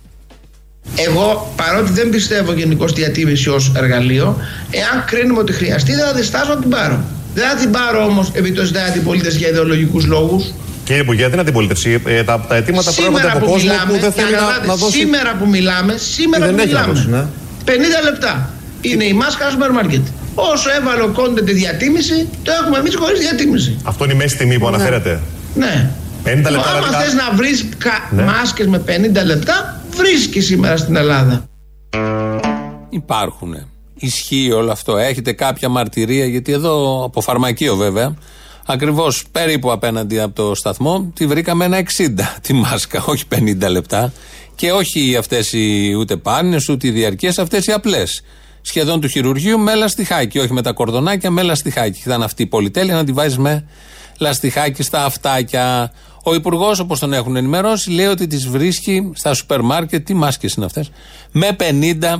Εγώ, παρότι δεν πιστεύω γενικώς στη διατίμηση ως εργαλείο, εάν κρίνουμε ότι χρειαστεί, δεν θα διστάσω να την πάρω. Δεν θα την πάρω όμως επειδή το ζητάει αντιπολίτευση για ιδεολογικούς λόγους. Κύριε Υπουργέ, δεν είναι αντιπολίτευση. Ε, τα, τα αιτήματα προέρχονται από κόσμο μιλάμε, που δεν θέλει να, να δώσει. Σήμερα που μιλάμε, σήμερα που μιλάμε, δώσει, ναι. πενήντα λεπτά είναι η μάσκα σούπερ μάρκετ. Όσο έβαλε ο Κόντε τη διατίμηση, το έχουμε εμείς χωρίς διατίμηση. Αυτό είναι η μέση τιμή που ναι. αναφέρατε. Ναι. πενήντα λεπτά. Άμα θες να βρεις ναι. μάσκες με πενήντα λεπτά. Βρίσκει σήμερα στην Ελλάδα. Υπάρχουνε. Ισχύει όλο αυτό. Έχετε κάποια μαρτυρία? Γιατί εδώ από φαρμακείο βέβαια, ακριβώς περίπου απέναντι από το σταθμό, τη βρήκαμε ένα εξήντα τη μάσκα, όχι πενήντα λεπτά. Και όχι αυτές οι ούτε πάνες, ούτε οι διαρκές, αυτές οι απλές. Σχεδόν του χειρουργείου με λαστιχάκι. Όχι με τα κορδονάκια, με λαστιχάκι. Ήταν αυτή η πολυτέλεια να τη βάζεις με λαστιχάκι στα αυτάκια. Ο Υπουργός, όπως τον έχουν ενημερώσει, λέει ότι τις βρίσκει στα σούπερ μάρκετ, τι μάσκες είναι αυτές, με 50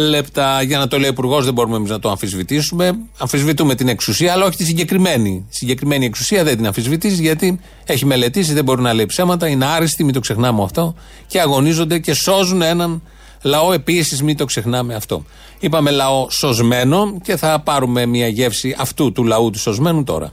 λεπτά. Για να το λέει ο Υπουργός δεν μπορούμε εμείς να το αμφισβητήσουμε. Αμφισβητούμε την εξουσία, αλλά όχι τη συγκεκριμένη. Συγκεκριμένη εξουσία δεν την αμφισβητείς, γιατί έχει μελετήσει, δεν μπορεί να λέει ψέματα, είναι άριστη, μην το ξεχνάμε αυτό. Και αγωνίζονται και σώζουν έναν λαό επίσης, μην το ξεχνάμε αυτό. Είπαμε λαό σωσμένο και θα πάρουμε μια γεύση αυτού του λαού του σωσμένου τώρα.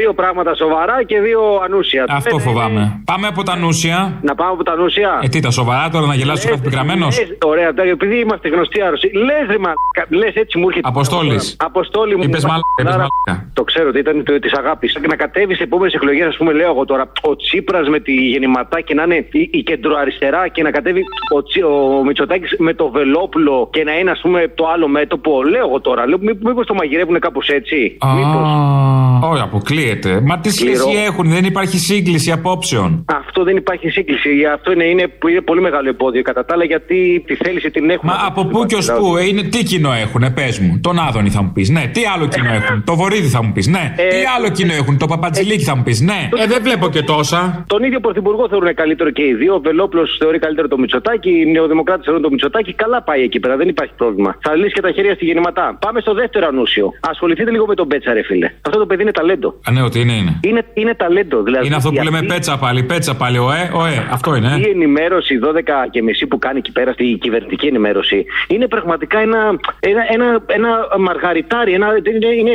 Δύο πράγματα σοβαρά και δύο ανούσια. Αυτό φοβάμαι. Ε, πάμε από τα νούσια. Να πάμε από τα νούσια. Ε, τι τα σοβαρά τώρα, να γελάσει ο καθυπηγραμμένο. Ωραία, τώρα, επειδή είμαστε γνωστοί άρρωστοι. Λε ρε μαλάκα, λε έτσι μου έρχεται. Αποστόλη. Αποστόλη μου. Είπε μαλάκα. Το ξέρω ότι ήταν τη αγάπη. Να κατέβει σε επόμενε εκλογέ, α πούμε, λέω εγώ τώρα, ο Τσίπρας με τη γεννηματάκη να είναι η, η κεντροαριστερά και να κατέβει ο, Τσι, ο Μητσοτάκης με το Βελόπουλο και να είναι, α πούμε, το άλλο μέτωπο. Λέω εγώ τώρα, μήπω το μαγειρεύουν κάπω έτσι. Όχι, αποκλείω. Μα τι σχέση έχουν, δεν υπάρχει σύγκληση απόψεων. Αυτό δεν υπάρχει σύγκληση. Αυτό είναι, είναι, είναι πολύ μεγάλο εμπόδιο. Κατά τα άλλα, γιατί τη θέληση την έχουμε. Μα από πού και ω πού, είναι τι κοινό έχουν, πες μου. Τον Άδωνη θα μου πεις, ναι. Τι άλλο κοινό έχουν, το Βορύδι θα μου πεις, ναι. Ε, τι άλλο κοινό έχουν, το Παπατζηλίκι θα μου πεις, ναι. Ε, δεν βλέπω και τόσα. Τον ίδιο Πρωθυπουργό θεωρούν καλύτερο και οι δύο. Ο Βελόπουλος θεωρεί καλύτερο το Μητσοτάκη. Οι Νεοδημοκράτες θεωρούν το Μητσοτάκη. Καλά πάει εκεί πέρα, δεν υπάρχει πρόβλημα. Θα λύσει και τα χέρια στη γεννηματά. Πάμε στο δεύτερο ανούσιο. Ασχοληθείτε λίγο με τον Πέτσα, ρε φίλε. Αυτό το παιδί είναι ταλέντο. Α, ναι, ότι είναι, είναι. Είναι, είναι ταλέντο, δηλαδή. Είναι αυτό που λέμε αυτή... πέτσα πάλι, πέτσα πάλι, ωε, ωε, αυτό είναι. Η ενημέρωση δώδεκα και μισή που κάνει εκεί πέρα, στη κυβερνητική ενημέρωση, είναι πραγματικά ένα, ένα, ένα, ένα μαργαριτάρι, ένα, είναι, είναι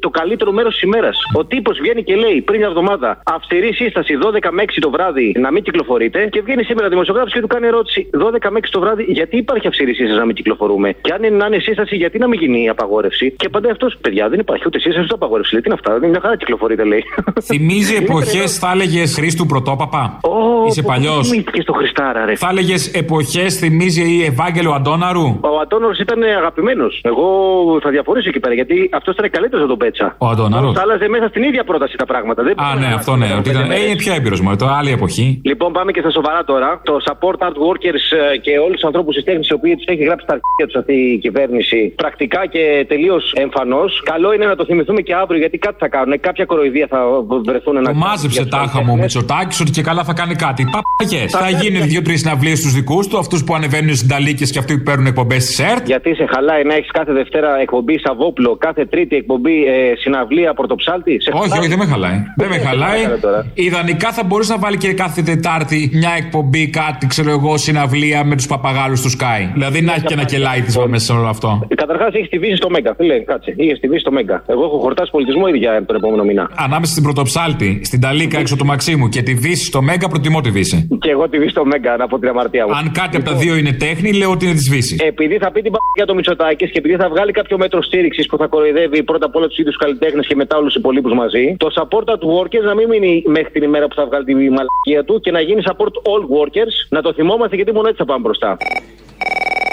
το καλύτερο μέρος της ημέρας. Ο τύπος βγαίνει και λέει πριν μια εβδομάδα, αυστηρή σύσταση δώδεκα με έξι το βράδυ να μην κυκλοφορείτε, και βγαίνει σήμερα δημοσιογράφος και του κάνει ερώτηση δώδεκα με έξι το βράδυ, γιατί υπάρχει αυστηρή σύσταση να μην κυκλοφορούμε, και αν είναι να είναι σύσταση, γιατί να μην γίνει η απαγόρευση. Και απαντάει αυτός, παιδιά, δεν υπάρχει ούτε σύσταση ούτε απαγόρευση, λέει, τι είναι αυτά, δεν είναι μια χαρά. Θυμίζει εποχές, θα έλεγες, Χρήστου Πρωτόπαπα. Oh, είσαι παλιός. Θα έλεγες εποχές, θυμίζει η Ευάγγελο Αντώναρου. Ο Αντώναρος ήταν αγαπημένος. Εγώ θα διαφορήσω εκεί πέρα, γιατί αυτός ήταν καλύτερος από τον Πέτσα. Ο Αντώναρος. Θα άλλαζε μέσα στην ίδια πρόταση τα πράγματα. Δεν Α, ναι, αυτό ναι. Ότι ήταν... ε, πιο έμπειρος μόνο, τώρα άλλη εποχή. Λοιπόν, πάμε και στα σοβαρά τώρα. Το support art workers και όλους τους ανθρώπους της τέχνης, οι οποίοι τους έχει γράψει τα αρχεία τους αυτή η κυβέρνηση, πρακτικά και τελείως εμφανώς. Καλό είναι να το θυμηθούμε και αύριο, γιατί κάτι θα κάνουν. Κάποια κοροϊδία θα βρεθούν να. Μάζεψε τάχα μου ο Μητσοτάκης ότι και καλά θα κάνει κάτι. Παπαγιές. Θα γίνει δύο-τρεις συναυλίες στους δικούς του, αυτούς που ανεβαίνουν στις νταλίκες και αυτοί που παίρνουν εκπομπές στις ΕΡΤ. Γιατί σε χαλάει να έχεις κάθε Δευτέρα εκπομπή Σαββόπουλο, κάθε Τρίτη εκπομπή ε, συναυλία Πορτοψάλτη. Όχι, όχι, δεν με χαλάει. δεν με χαλάει. Ιδανικά θα μπορούσε να βάλει και κάθε Τετάρτη μια εκπομπή, κάτι ξέρω εγώ, συναυλία με τους παπαγάλους του Sky. Δηλαδή να έχει και ένα κελάιτισμα μέσα σε όλο αυτό. Καταρχάς έχει τη βύση στο Μέγκα. Κάτσε, είχε τη βύση στο Μέγκα. Εγώ έχω χορτάσει πολιτισμό ήδη για τον επόμενο μήνα. Ανάμεσα στην Πρωτοψάλτη, στην Ταλίκα έξω του Μαξίμου και τη Δύση στο Μέγκα, προτιμώ τη Δύση. Και εγώ τη Δύση στο Μέγκα, να πω την αμαρτία μου. Αν κάτι από τα δύο είναι τέχνη, λέω ότι είναι τη Δύση. Επειδή θα πει την παπαγιά για το Μητσοτάκη και επειδή θα βγάλει κάποιο μέτρο στήριξη που θα κοροϊδεύει πρώτα απ' όλα του ίδιου καλλιτέχνε και μετά όλου του υπολείπου μαζί, το support at workers να μην μείνει μέχρι την ημέρα που θα βγάλει τη μαλακία του και να γίνει support all workers, να το θυμόμαστε, γιατί μόνο έτσι θα πάμε μπροστά.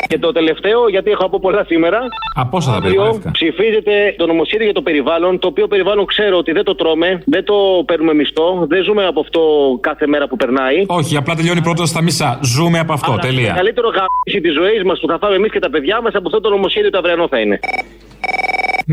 Και το τελευταίο, γιατί έχω από πολλά σήμερα. Από όσα θα περιμένετε. Ψηφίζεται το νομοσχέδιο για το περιβάλλον. Το οποίο περιβάλλον ξέρω ότι δεν το τρώμε, δεν το παίρνουμε μισθό, δεν ζούμε από αυτό κάθε μέρα που περνάει. Όχι, απλά τελειώνει πρώτα στα μισά. Ζούμε από αυτό. Αλλά τελεία. Καλύτερο γαμίση τη ζωή μα που θα φάμε εμεί και τα παιδιά μα από αυτό το νομοσχέδιο το αυριανό θα είναι.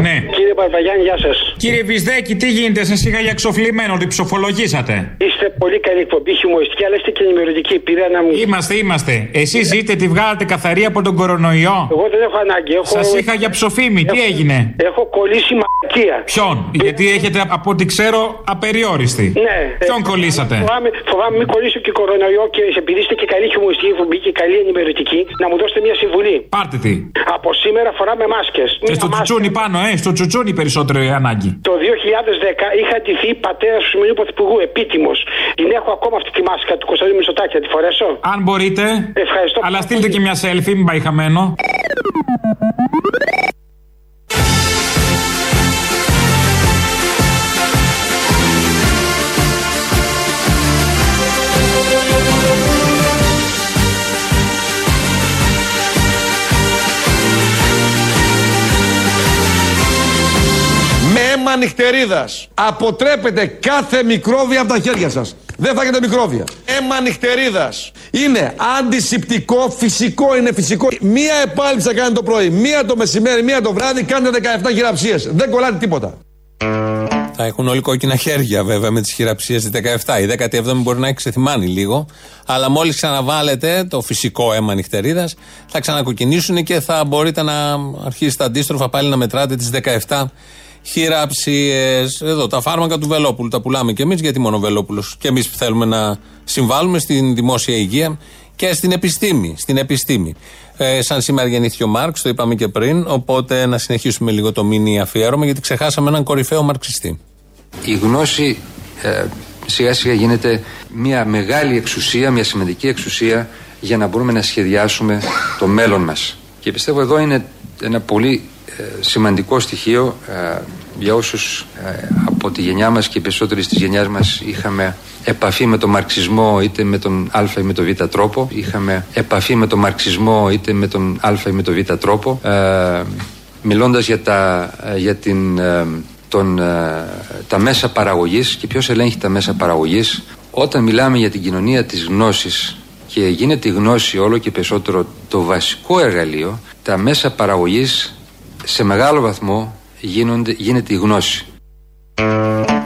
Ναι. Κύριε Παπαγιάννη, γεια σας. Κύριε Βυσδέκη, τι γίνεται, σας είχα για εξοφλημένο ότι ψοφολογήσατε. Είστε πολύ καλή εκπομπή, χιουμοριστική, αλλά είστε και ενημερωτική. Πήρα να μου. Είμαστε, είμαστε. Εσείς ζείτε, τη βγάλατε καθαρή από τον κορονοϊό. Εγώ δεν έχω ανάγκη. Έχω... Σας είχα για ψοφήμη, έχω... τι έγινε. Έχω κολλήσει μαλακία. Ποιον, Πή... γιατί έχετε από ό,τι ξέρω απεριόριστη. Ναι. Ποιον ε... κολλήσατε. Φοβάμαι, φοβάμαι μην κολλήσω και κορονοϊό και επειδή είστε και καλή χιουμοριστική εκπομπή και καλή ενημερωτική, να μου δώσετε μια συμβουλή. Πάρτε τη. Από σήμερα φοράμε μάσκες. Και στο τσουτσούνι πάνω. Ε, στο τσουτσούνι περισσότερο η ανάγκη. Το δύο χιλιάδες δέκα είχα τηθεί πατέρα του σημερινού Πρωθυπουργού, επίτιμος. Την έχω ακόμα αυτή τη μάσκα του Κωνσταντίνου Μητσοτάκη, θα τη φορέσω. Αν μπορείτε. Ευχαριστώ. Αλλά στείλτε και μια selfie, μην πάει χαμένο. Νυχτερίδας. Αποτρέπετε κάθε μικρόβια από τα χέρια σας. Δεν θα έχετε μικρόβια. Αίμα νυχτερίδας. Είναι αντισηπτικό, φυσικό, είναι φυσικό. Μία επάλυψη κάνετε το πρωί, μία το μεσημέρι, μία το βράδυ, κάνετε δεκαεπτά χειραψίες. Δεν κολλάτε τίποτα. Θα έχουν όλοι κόκκινα χέρια βέβαια με τις χειραψίες της δεκαεφτά. Η δέκατη έβδομη μπορεί να έχει ξεθυμάνει λίγο, αλλά μόλις ξαναβάλετε το φυσικό αίμα νυχτερίδας, θα ξανακοκκινήσουν και θα μπορείτε να αρχίσετε αντίστροφα πάλι να μετράτε τις δεκαεφτά χειραψίες. Εδώ τα φάρμακα του Βελόπουλου τα πουλάμε και εμείς, γιατί μόνο ο Βελόπουλος. Και εμείς θέλουμε να συμβάλλουμε στην δημόσια υγεία και στην επιστήμη. Στην επιστήμη. Ε, σαν σήμερα γεννήθηκε ο Μάρξ, το είπαμε και πριν, οπότε να συνεχίσουμε λίγο το μίνι αφιέρωμα, γιατί ξεχάσαμε έναν κορυφαίο μαρξιστή. Η γνώση ε, σιγά σιγά γίνεται μια μεγάλη εξουσία, μια σημαντική εξουσία για να μπορούμε να σχεδιάσουμε το μέλλον μας. Και πιστεύω εδώ είναι ένα πολύ ε, σημαντικό στοιχείο ε, για όσους ε, από τη γενιά μας και οι περισσότεροι της γενιάς μας είχαμε επαφή με τον μαρξισμό είτε με τον α ή με τον β τρόπο, είχαμε επαφή με τον μαρξισμό είτε με τον α ή με τον β τρόπο, ε, μιλώντας για, τα, για την, ε, τον, ε, τα μέσα παραγωγής και ποιος ελέγχει τα μέσα παραγωγής. Όταν μιλάμε για την κοινωνία της γνώσης και γίνεται η γνώση όλο και περισσότερο το βασικό εργαλείο, τα μέσα παραγωγής σε μεγάλο βαθμό γίνονται, γίνεται η γνώση.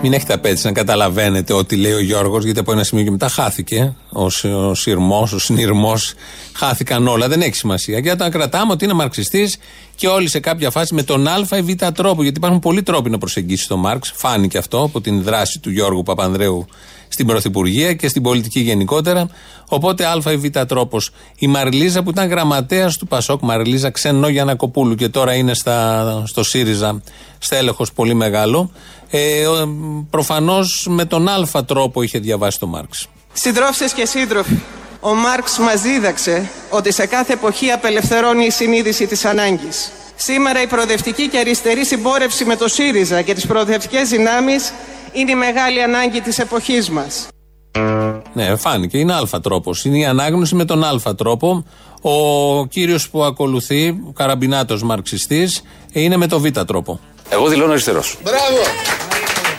Μην έχετε απέτηση να καταλαβαίνετε ό,τι λέει ο Γιώργος, γιατί από ένα σημείο και μετά χάθηκε ο συρμός, ο συνειρμός, χάθηκαν όλα. Δεν έχει σημασία. Γιατί όταν κρατάμε ότι είναι μαρξιστής και όλοι σε κάποια φάση με τον α ή β τρόπο, γιατί υπάρχουν πολλοί τρόποι να προσεγγίσει τον Μάρξ, φάνηκε αυτό από την δράση του Γιώργου Παπανδρέου στην Πρωθυπουργία και στην πολιτική γενικότερα. Οπότε α ή β τρόπος. Η Μαριλίζα που ήταν γραμματέας του Πασόκ, Μαριλίζα Ξενόγιαννακοπούλου, και τώρα είναι στα, στο ΣΥΡΙΖΑ, στέλεχος πολύ μεγάλο. Ε, προφανώς με τον α τρόπο είχε διαβάσει τον Μάρξ. Συντρόφισσες και σύντροφοι, ο Μάρξ μας δίδαξε ότι σε κάθε εποχή απελευθερώνει η συνείδηση της ανάγκης. Σήμερα η προοδευτική και αριστερή συμπόρευση με το ΣΥΡΙΖΑ και τις προοδευτικές δυνάμεις είναι η μεγάλη ανάγκη της εποχής μας. Ναι, φάνηκε, είναι α τρόπος. Είναι η ανάγνωση με τον α τρόπο. Ο κύριος που ακολουθεί, καραμπινάτος μαρξιστής, είναι με το β τρόπο. Εγώ δηλώνω αριστερός. Μπράβο!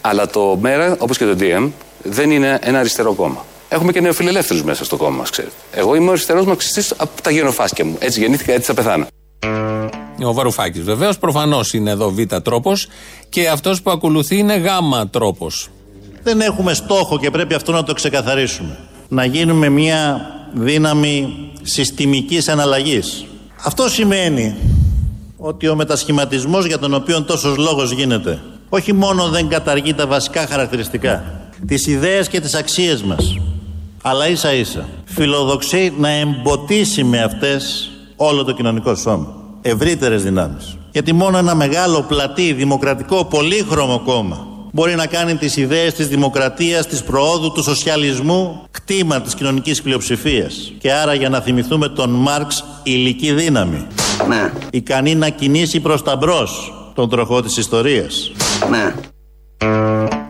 Αλλά το ΜΕΡΑ, όπως και το ντι εμ, δεν είναι ένα αριστερό κόμμα. Έχουμε και νεοφιλελεύθερους μέσα στο κόμμα μας, ξέρετε. Εγώ είμαι αριστερός μαρξιστής από τα γενοφάσκια μου. Έτσι γεννήθηκα, έτσι θα πεθάνω. Ο Βαρουφάκης βεβαίως, προφανώς είναι εδώ β τρόπος, και αυτός που ακολουθεί είναι γ τρόπος. Δεν έχουμε στόχο, και πρέπει αυτό να το ξεκαθαρίσουμε, να γίνουμε μια δύναμη συστημικής εναλλαγής. Αυτό σημαίνει ότι ο μετασχηματισμός για τον οποίο τόσος λόγος γίνεται, όχι μόνο δεν καταργεί τα βασικά χαρακτηριστικά, τις ιδέες και τις αξίες μας, αλλά ίσα ίσα φιλοδοξεί να εμποτίσει με αυτές όλο το κοινωνικό σώμα, ευρύτερες δυνάμεις. Γιατί μόνο ένα μεγάλο, πλατή, δημοκρατικό, πολύχρωμο κόμμα μπορεί να κάνει τις ιδέες της δημοκρατίας, της προόδου, του σοσιαλισμού κτήμα της κοινωνικής πλειοψηφίας. Και άρα, για να θυμηθούμε τον Μάρξ, υλική δύναμη. Ναι. Ικανή να κινήσει προς τα μπρος τον τροχό της ιστορίας. Ναι.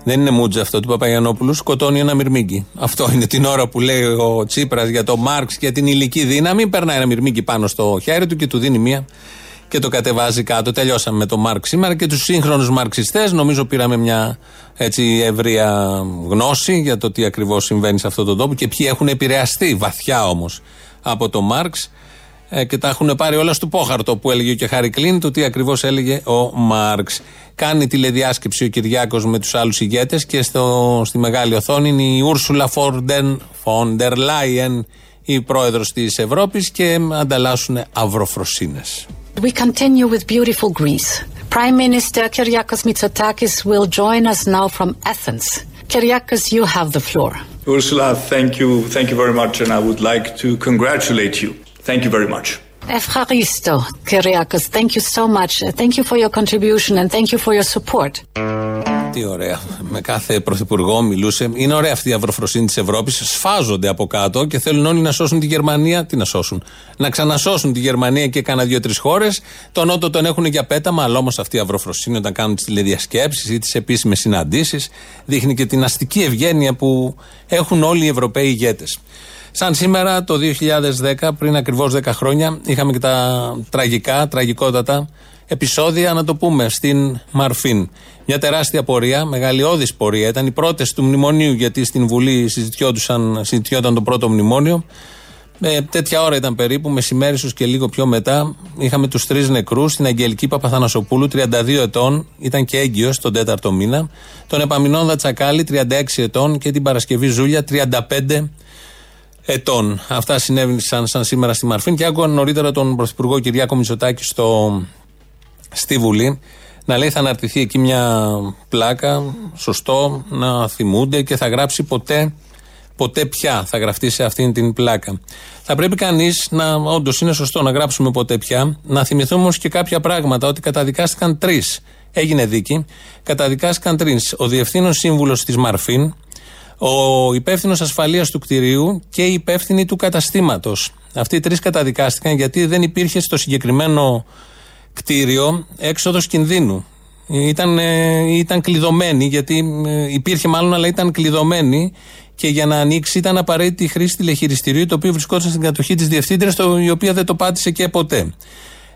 Δεν είναι μούτζα αυτό του Παπαγιανόπουλου, σκοτώνει ένα μυρμίγκι. Αυτό είναι, την ώρα που λέει ο Τσίπρας για τον Μάρξ και την υλική δύναμη, περνάει ένα μυρμίγκι πάνω στο χέρι του και του δίνει μία και το κατεβάζει κάτω. Τελειώσαμε με τον Μάρξ σήμερα και τους σύγχρονους μαρξιστές. Νομίζω πήραμε μια έτσι ευρεία γνώση για το τι ακριβώς συμβαίνει σε αυτόν τον τόπο και ποιοι έχουν επηρεαστεί βαθιά όμως από τον Μάρξ και τα έχουν πάρει όλα στο πόχαρτο, που έλεγε και Χάρη Κλίν, το τι ακριβώς έλεγε ο Μάρξ. Κάνει τηλεδιάσκεψη ο Κυριάκος με τους άλλους ηγέτες και στο, στη μεγάλη οθόνη είναι η Ursula von der Leyen, η πρόεδρος της Ευρώπης, και ανταλλάσσουν αυροφροσύνες. We continue with beautiful Greece. Prime Minister Kyriakos Mitsotakis will join us now from Athens. Kyriakos, you have the floor. Ursula, thank you, thank you very much, and I would like to congratulate you. Thank you very much. Ευχαριστώ, Kyriakos. Thank you so much. Thank you for your contribution and thank you for your support. Τι ωραία. Με κάθε πρωθυπουργό μιλούσε. Είναι ωραία αυτή η αυροφροσύνη της Ευρώπης. Σφάζονται από κάτω και θέλουν όλοι να σώσουν τη Γερμανία. Τι να σώσουν? Να ξανασώσουν τη Γερμανία και κάνα δύο-τρεις χώρες. Τον Νότο τον έχουν για πέταμα, αλλά όμως αυτή η αυροφροσύνη, όταν κάνουν τις τηλεδιασκέψεις ή τις επίσημες συναντήσεις, δείχνει και την αστική ευγένεια που έχουν όλοι οι Ευρωπαίοι ηγέτες. Σαν σήμερα το δύο χιλιάδες δέκα, πριν ακριβώς δέκα χρόνια, είχαμε και τα τραγικά, τραγικότατα επεισόδια, να το πούμε, στην Μαρφίν. Μια τεράστια πορεία, μεγαλειώδης πορεία. Ήταν οι πρώτες του μνημονίου, γιατί στην Βουλή συζητιόταν το πρώτο μνημόνιο. Ε, τέτοια ώρα ήταν περίπου, μεσημέρι, ίσως και λίγο πιο μετά. Είχαμε τους τρεις νεκρούς. Την Αγγελική Παπαθανασοπούλου, τριάντα δύο ετών, ήταν και έγκυος τον τέταρτο μήνα. Τον Επαμινόνδα Τσακάλι, τριάντα έξι ετών. Και την Παρασκευή Ζούλια, τριάντα πέντε ετών. Αυτά συνέβησαν σαν σήμερα στη Μαρφίν. Και άκουγα νωρίτερα τον Πρωθυπουργό Κυριάκο Μητσοτάκη στο, στη Βουλή να λέει θα αναρτηθεί εκεί μια πλάκα. Σωστό, να θυμούνται και θα γράψει ποτέ. Ποτέ πια θα γραφτεί σε αυτήν την πλάκα. Θα πρέπει κανείς να, όντως είναι σωστό να γράψουμε ποτέ πια, να θυμηθούμε όμως και κάποια πράγματα, ότι καταδικάστηκαν τρεις. Έγινε δίκη, καταδικάστηκαν τρεις. Ο διευθύνων σύμβουλος της Μαρφίν, ο υπεύθυνος ασφαλείας του κτηρίου και η υπεύθυνη του καταστήματος. Αυτοί οι τρεις καταδικάστηκαν γιατί δεν υπήρχε στο συγκεκριμένο κτίριο έξοδος κινδύνου. Ήταν, ήταν κλειδωμένη, γιατί υπήρχε μάλλον, αλλά ήταν κλειδωμένη. Και για να ανοίξει ήταν απαραίτητη η χρήση τηλεχειριστηρίου, το οποίο βρισκόταν στην κατοχή της διευθύντριας, η οποία δεν το πάτησε και ποτέ.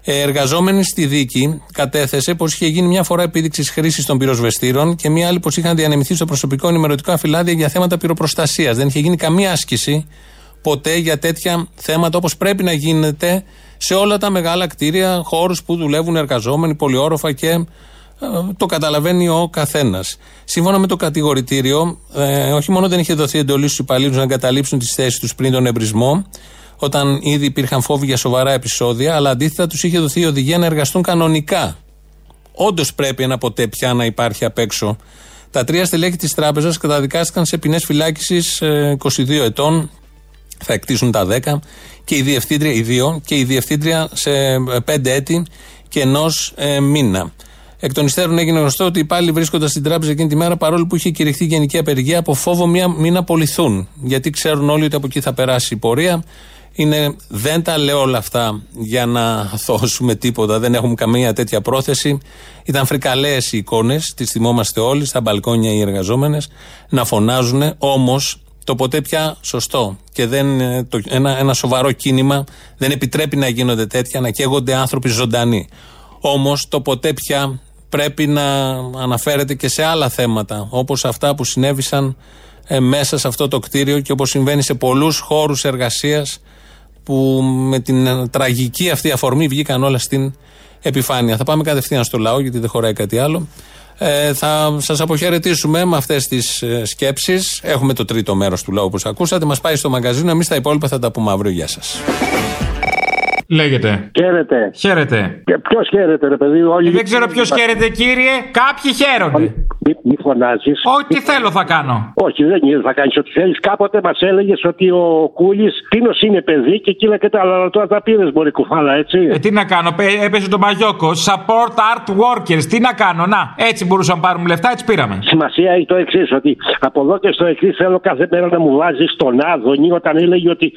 Εργαζόμενη στη δίκη, κατέθεσε πως είχε γίνει μια φορά επίδειξη χρήσης των πυροσβεστήρων και μια άλλη πως είχαν διανεμηθεί στο προσωπικό ενημερωτικά φυλάδια για θέματα πυροπροστασίας. Δεν είχε γίνει καμία άσκηση ποτέ για τέτοια θέματα, όπως πρέπει να γίνεται σε όλα τα μεγάλα κτίρια, χώρους που δουλεύουν εργαζόμενοι, πολυόροφα, και το καταλαβαίνει ο καθένας. Σύμφωνα με το κατηγορητήριο, ε, όχι μόνο δεν είχε δοθεί εντολή στους υπαλλήλους να εγκαταλείψουν τις θέσεις τους πριν τον εμπρισμό, όταν ήδη υπήρχαν φόβοι για σοβαρά επεισόδια, αλλά αντίθετα τους είχε δοθεί η οδηγία να εργαστούν κανονικά. Όντως πρέπει ένα ποτέ πια να υπάρχει απ' έξω. Τα τρία στελέχη της τράπεζας καταδικάστηκαν σε ποινές φυλάκισης είκοσι δύο ετών, θα εκτίσουν τα δέκα, και η διευθύντρια, οι δύο, και η διευθύντρια σε πέντε έτη και ενός ε, μήνα. Εκ των υστέρων έγινε γνωστό ότι οι υπάλληλοι βρίσκοντας στην τράπεζα εκείνη τη μέρα, παρόλο που είχε κηρυχθεί γενική απεργία, από φόβο μία, μην απολυθούν. Γιατί ξέρουν όλοι ότι από εκεί θα περάσει η πορεία. Είναι, δεν τα λέω όλα αυτά για να θώσουμε τίποτα, δεν έχουμε καμία τέτοια πρόθεση. Ήταν φρικαλέες οι εικόνες, τις θυμόμαστε όλοι, στα μπαλκόνια οι εργαζόμενες να φωνάζουν, όμως το ποτέ πια σωστό. Και δεν, το, ένα, ένα σοβαρό κίνημα δεν επιτρέπει να γίνονται τέτοια, να καίγονται άνθρωποι ζωντανοί. Όμως το ποτέ πια πρέπει να αναφέρεται και σε άλλα θέματα, όπως αυτά που συνέβησαν ε, μέσα σε αυτό το κτίριο και όπως συμβαίνει σε πολλούς χώρους εργασίας που με την ε, τραγική αυτή αφορμή βγήκαν όλα στην επιφάνεια. Θα πάμε κατευθείαν στο λαό, γιατί δεν χωράει κάτι άλλο. Ε, θα σας αποχαιρετήσουμε με αυτές τις ε, σκέψεις. Έχουμε το τρίτο μέρος του λαού, όπως ακούσατε. Μας πάει στο μαγκαζίνο, εμείς τα υπόλοιπα θα τα πούμε αύριο. Γεια σας. Λέγεται. Χαίρετε. Χαίρετε. Ποιο χαίρετε, ρε παιδί, όλοι. Δεν ξέρω ποιο χαίρετε, κύριε. Κάποιοι χαίρονται. Μη φωνάζει. Ό,τι θέλω θα κάνω. Όχι, δεν είναι, θα κάνει ό,τι θέλει. Κάποτε μα έλεγε ότι ο Κούλης τίνος είναι παιδί και εκείνα και τα άλλα. Τώρα τα πήρε μπορεί κουφάλα, έτσι. Ε, τι να κάνω, έπεσε τον Παγιόκο. Support art workers. Τι να κάνω, να. Έτσι μπορούσαμε να πάρουμε λεφτά, έτσι πήραμε. Σημασία έχει το εξή, ότι από εδώ και στο εξή θέλω κάθε μέρα να μου βάζει τον Άδωνη όταν έλεγε ότι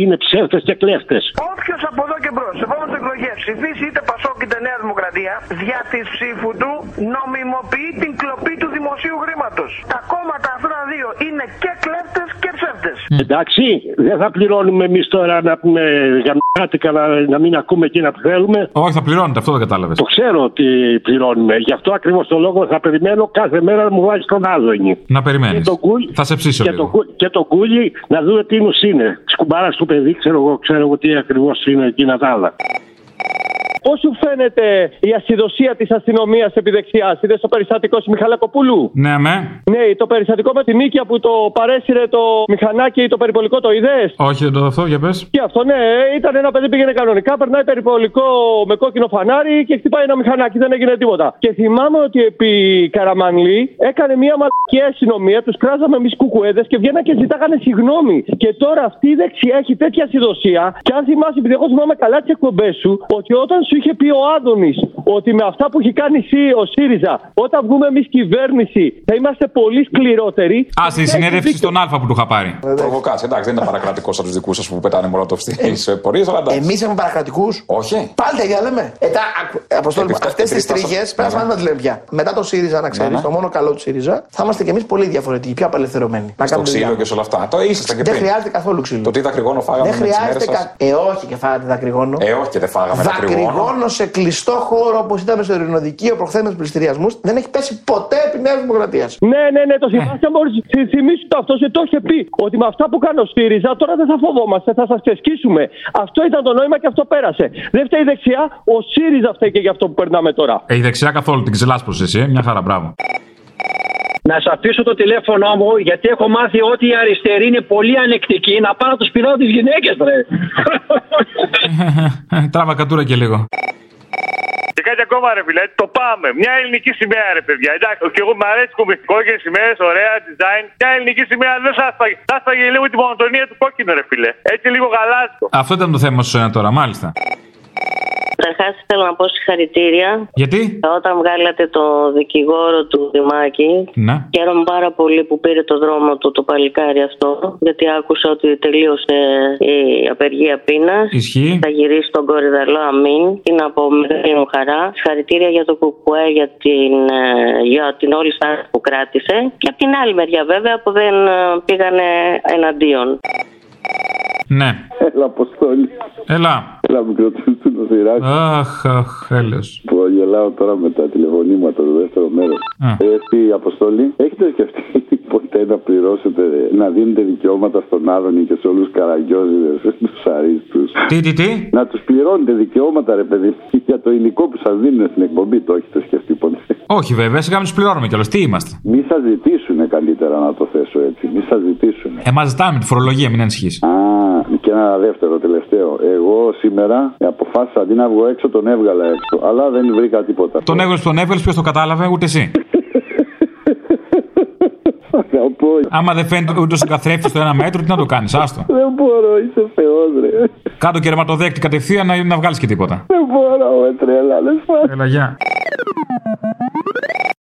είναι ψεύτες και κλέφτες. Όποιο από εδώ και μπρος, επόμενες εκλογές, ψηφίσει είτε Πασόκ είτε Νέα Δημοκρατία, δια της ψήφου του νομιμοποιεί την κλοπή του δημοσίου χρήματος. Τα κόμματα αυτά τα δύο είναι και κλέφτες και ψεύτες. Mm. Εντάξει, δεν θα πληρώνουμε εμείς τώρα να πούμε γαμνάτικα, να, να μην ακούμε εκείνα που θέλουμε. Όχι, θα πληρώνετε, αυτό δεν κατάλαβες. Το ξέρω ότι πληρώνουμε. Γι' αυτό ακριβώς το λόγο θα περιμένω κάθε μέρα να μου βάζει τον Άδωνη. Να περιμένεις. Και κουλ, θα σε ψήσω και λίγο. Το, και τον Κούλι να δούμε τι νους είναι. Σκουμπάρα του παιδί, ξέρω εγώ, ξέρω εγώ τι ακριβώς είναι εκεί. Πώς σου φαίνεται η ασυδοσία της αστυνομίας επί δεξιάς? Είδες το περιστατικό στη Μιχαλακοπούλου? Ναι, με. Ναι, το περιστατικό με τη Μίκια που το παρέσυρε το μηχανάκι, το περιπολικό, το είδες? Όχι, δεν το δω, για πες. Και αυτό, ναι, ήταν ένα παιδί που πήγαινε κανονικά, περνάει περιπολικό με κόκκινο φανάρι και χτυπάει ένα μηχανάκι, δεν έγινε τίποτα. Και θυμάμαι ότι επί Καραμανλή έκανε μια μαλακία αστυνομία, τους κράζαμε εμείς κουκουέδες και βγαίναν και ζητάγανε συγγνώμη. Και τώρα αυτή η δεξιά έχει τέτοια ασυδοσία, και αν θυμάσαι, επειδή εγώ θυμάμαι καλά τις εκπομπές σου, ότι όταν σου είχε πει ο Άδωνης ότι με αυτά που έχει κάνει ο ΣΥΡΙΖΑ, όταν βγούμε εμείς κυβέρνηση, θα είμαστε πολύ σκληρότεροι. Α, στη συνέντευξη στον Α που του είχα πάρει. Προβοκάτσε, εντάξει, δεν είναι παρακρατικό από του δικού σα που πετάνε μόνο το φτιάχνει τι πορείε. Εμείς έχουμε παρακρατικού. Όχι. Πάντα για λέμε. Αυτές τις τρίχες πρέπει να τι λέμε πια. Μετά το ΣΥΡΙΖΑ, να ξέρει, το μόνο καλό του ΣΥΡΙΖΑ, θα είμαστε κι εμείς πολύ διαφορετικοί, πιο απελευθερωμένοι. Στο ξύλο και σε όλα αυτά. Το ήσασταν και πριν. Δεν χρειάζεται καθόλου ξύλο. Το τι δακρυγόνο φάγαμε. Δεν χρειάζεται. Ε, όχι και φάγατε δακρυγόνο. Ε, όχι και δεν φάγαμε δακρυγόνο. αγώνος σε κλειστό χώρο όπως ήταν στο Ειρηνοδικείο προχθές με τους πληστηριασμούς δεν έχει πέσει ποτέ επί Νέας Δημοκρατίας. Ναι, ναι, ναι, το θυμάστε μόλις. Θυμήσου το αυτό, σε το είχε πει. Ότι με αυτά που κάνω ΣΥΡΙΖΑ τώρα δεν θα φοβόμαστε, θα σας ξεσκίσουμε. Αυτό ήταν το νόημα και αυτό πέρασε. Δεν φταίει η δεξιά, ο ΣΥΡΙΖΑ φταίει και για αυτό που περνάμε τώρα. Ε, η δεξιά καθόλου την ξελάσπωσε εσύ, ε? Μια χαρά, μπράβο. Να σα αφήσω το τηλέφωνό μου, γιατί έχω μάθει ότι οι αριστεροί είναι πολύ ανεκτικοί. Να πάω να του πηδάω τι γυναίκε, ρε. Τράβα κατούρα και λίγο. Και κάτι ακόμα, ρε φίλε, το πάμε. Μια ελληνική σημαία, ρε παιδιά. Εντάξει, και εγώ μου αρέσει κόκκινες σημαίες, ωραία, design. Μια ελληνική σημαία δεν θα έφταγε λίγο την μονοτονία του κόκκινου, ρε φίλε. Έτσι λίγο γαλάζιο. Αυτό ήταν το θέμα σου ένα τώρα, μάλιστα. Καταρχάς θέλω να πω συγχαρητήρια. Γιατί? Όταν βγάλατε το δικηγόρο του Δημάκη, να. Χαίρομαι πάρα πολύ που πήρε το δρόμο του το παλικάρι αυτό, γιατί άκουσα ότι τελείωσε η απεργία πείνας. Ισχύει. Θα γυρίσει τον Κορυδαλό, αμήν. Τι να πω, μεγάλη μου χαρά. Συγχαρητήρια για το Κουκουέ, για την, για την όλη στάση που κράτησε. Και από την άλλη μεριά βέβαια που δεν πήγανε εναντίον. Ναι. Έλα, Αποστόλη. Έλα. Έλα, μικροτρούτσου το σειράκι. Αχ, αχ, έλεος. Που γελάω τώρα με τα τηλεφωνήματα το δεύτερο μέρος. Εσύ, Αποστόλη, έχετε σκεφτεί ποτέ να πληρώσετε, να δίνετε δικαιώματα στον Άδωνη και σε όλους τους καραγκιόζηδες, τους αρίστους? Τι, τι, τι. Να τους πληρώνετε δικαιώματα, ρε παιδί, για το υλικό που σας δίνουν στην εκπομπή. Το έχετε σκεφτεί ποτέ? Όχι, βέβαια, σιγά μην τους πληρώνουμε κιόλας. Τι είμαστε. Μη σας ζητήσουνε, καλύτερα να το θέσω έτσι. Μη σας ζητήσουνε. Εμάς ζητάμε τη φορολογία, μην ανησυχείς. Και ένα δεύτερο, τελευταίο. Εγώ σήμερα αποφάσισα αντί να βγω έξω, τον έβγαλα έξω. Αλλά δεν βρήκα τίποτα. Τον έβγαλες, τον έβγαλες, ποιος το κατάλαβε, ούτε εσύ. Άμα δεν φαίνεται ούτε στον καθρέφτη στο ένα μέτρο, τι να το κάνεις, άστο. Δεν μπορώ, είσαι θεός, ρε. Κάτω κερματοδέκτη κατευθείαν να, να βγάλεις και τίποτα. Δεν μπορώ, με τρέλα, λες. Έλα, γεια.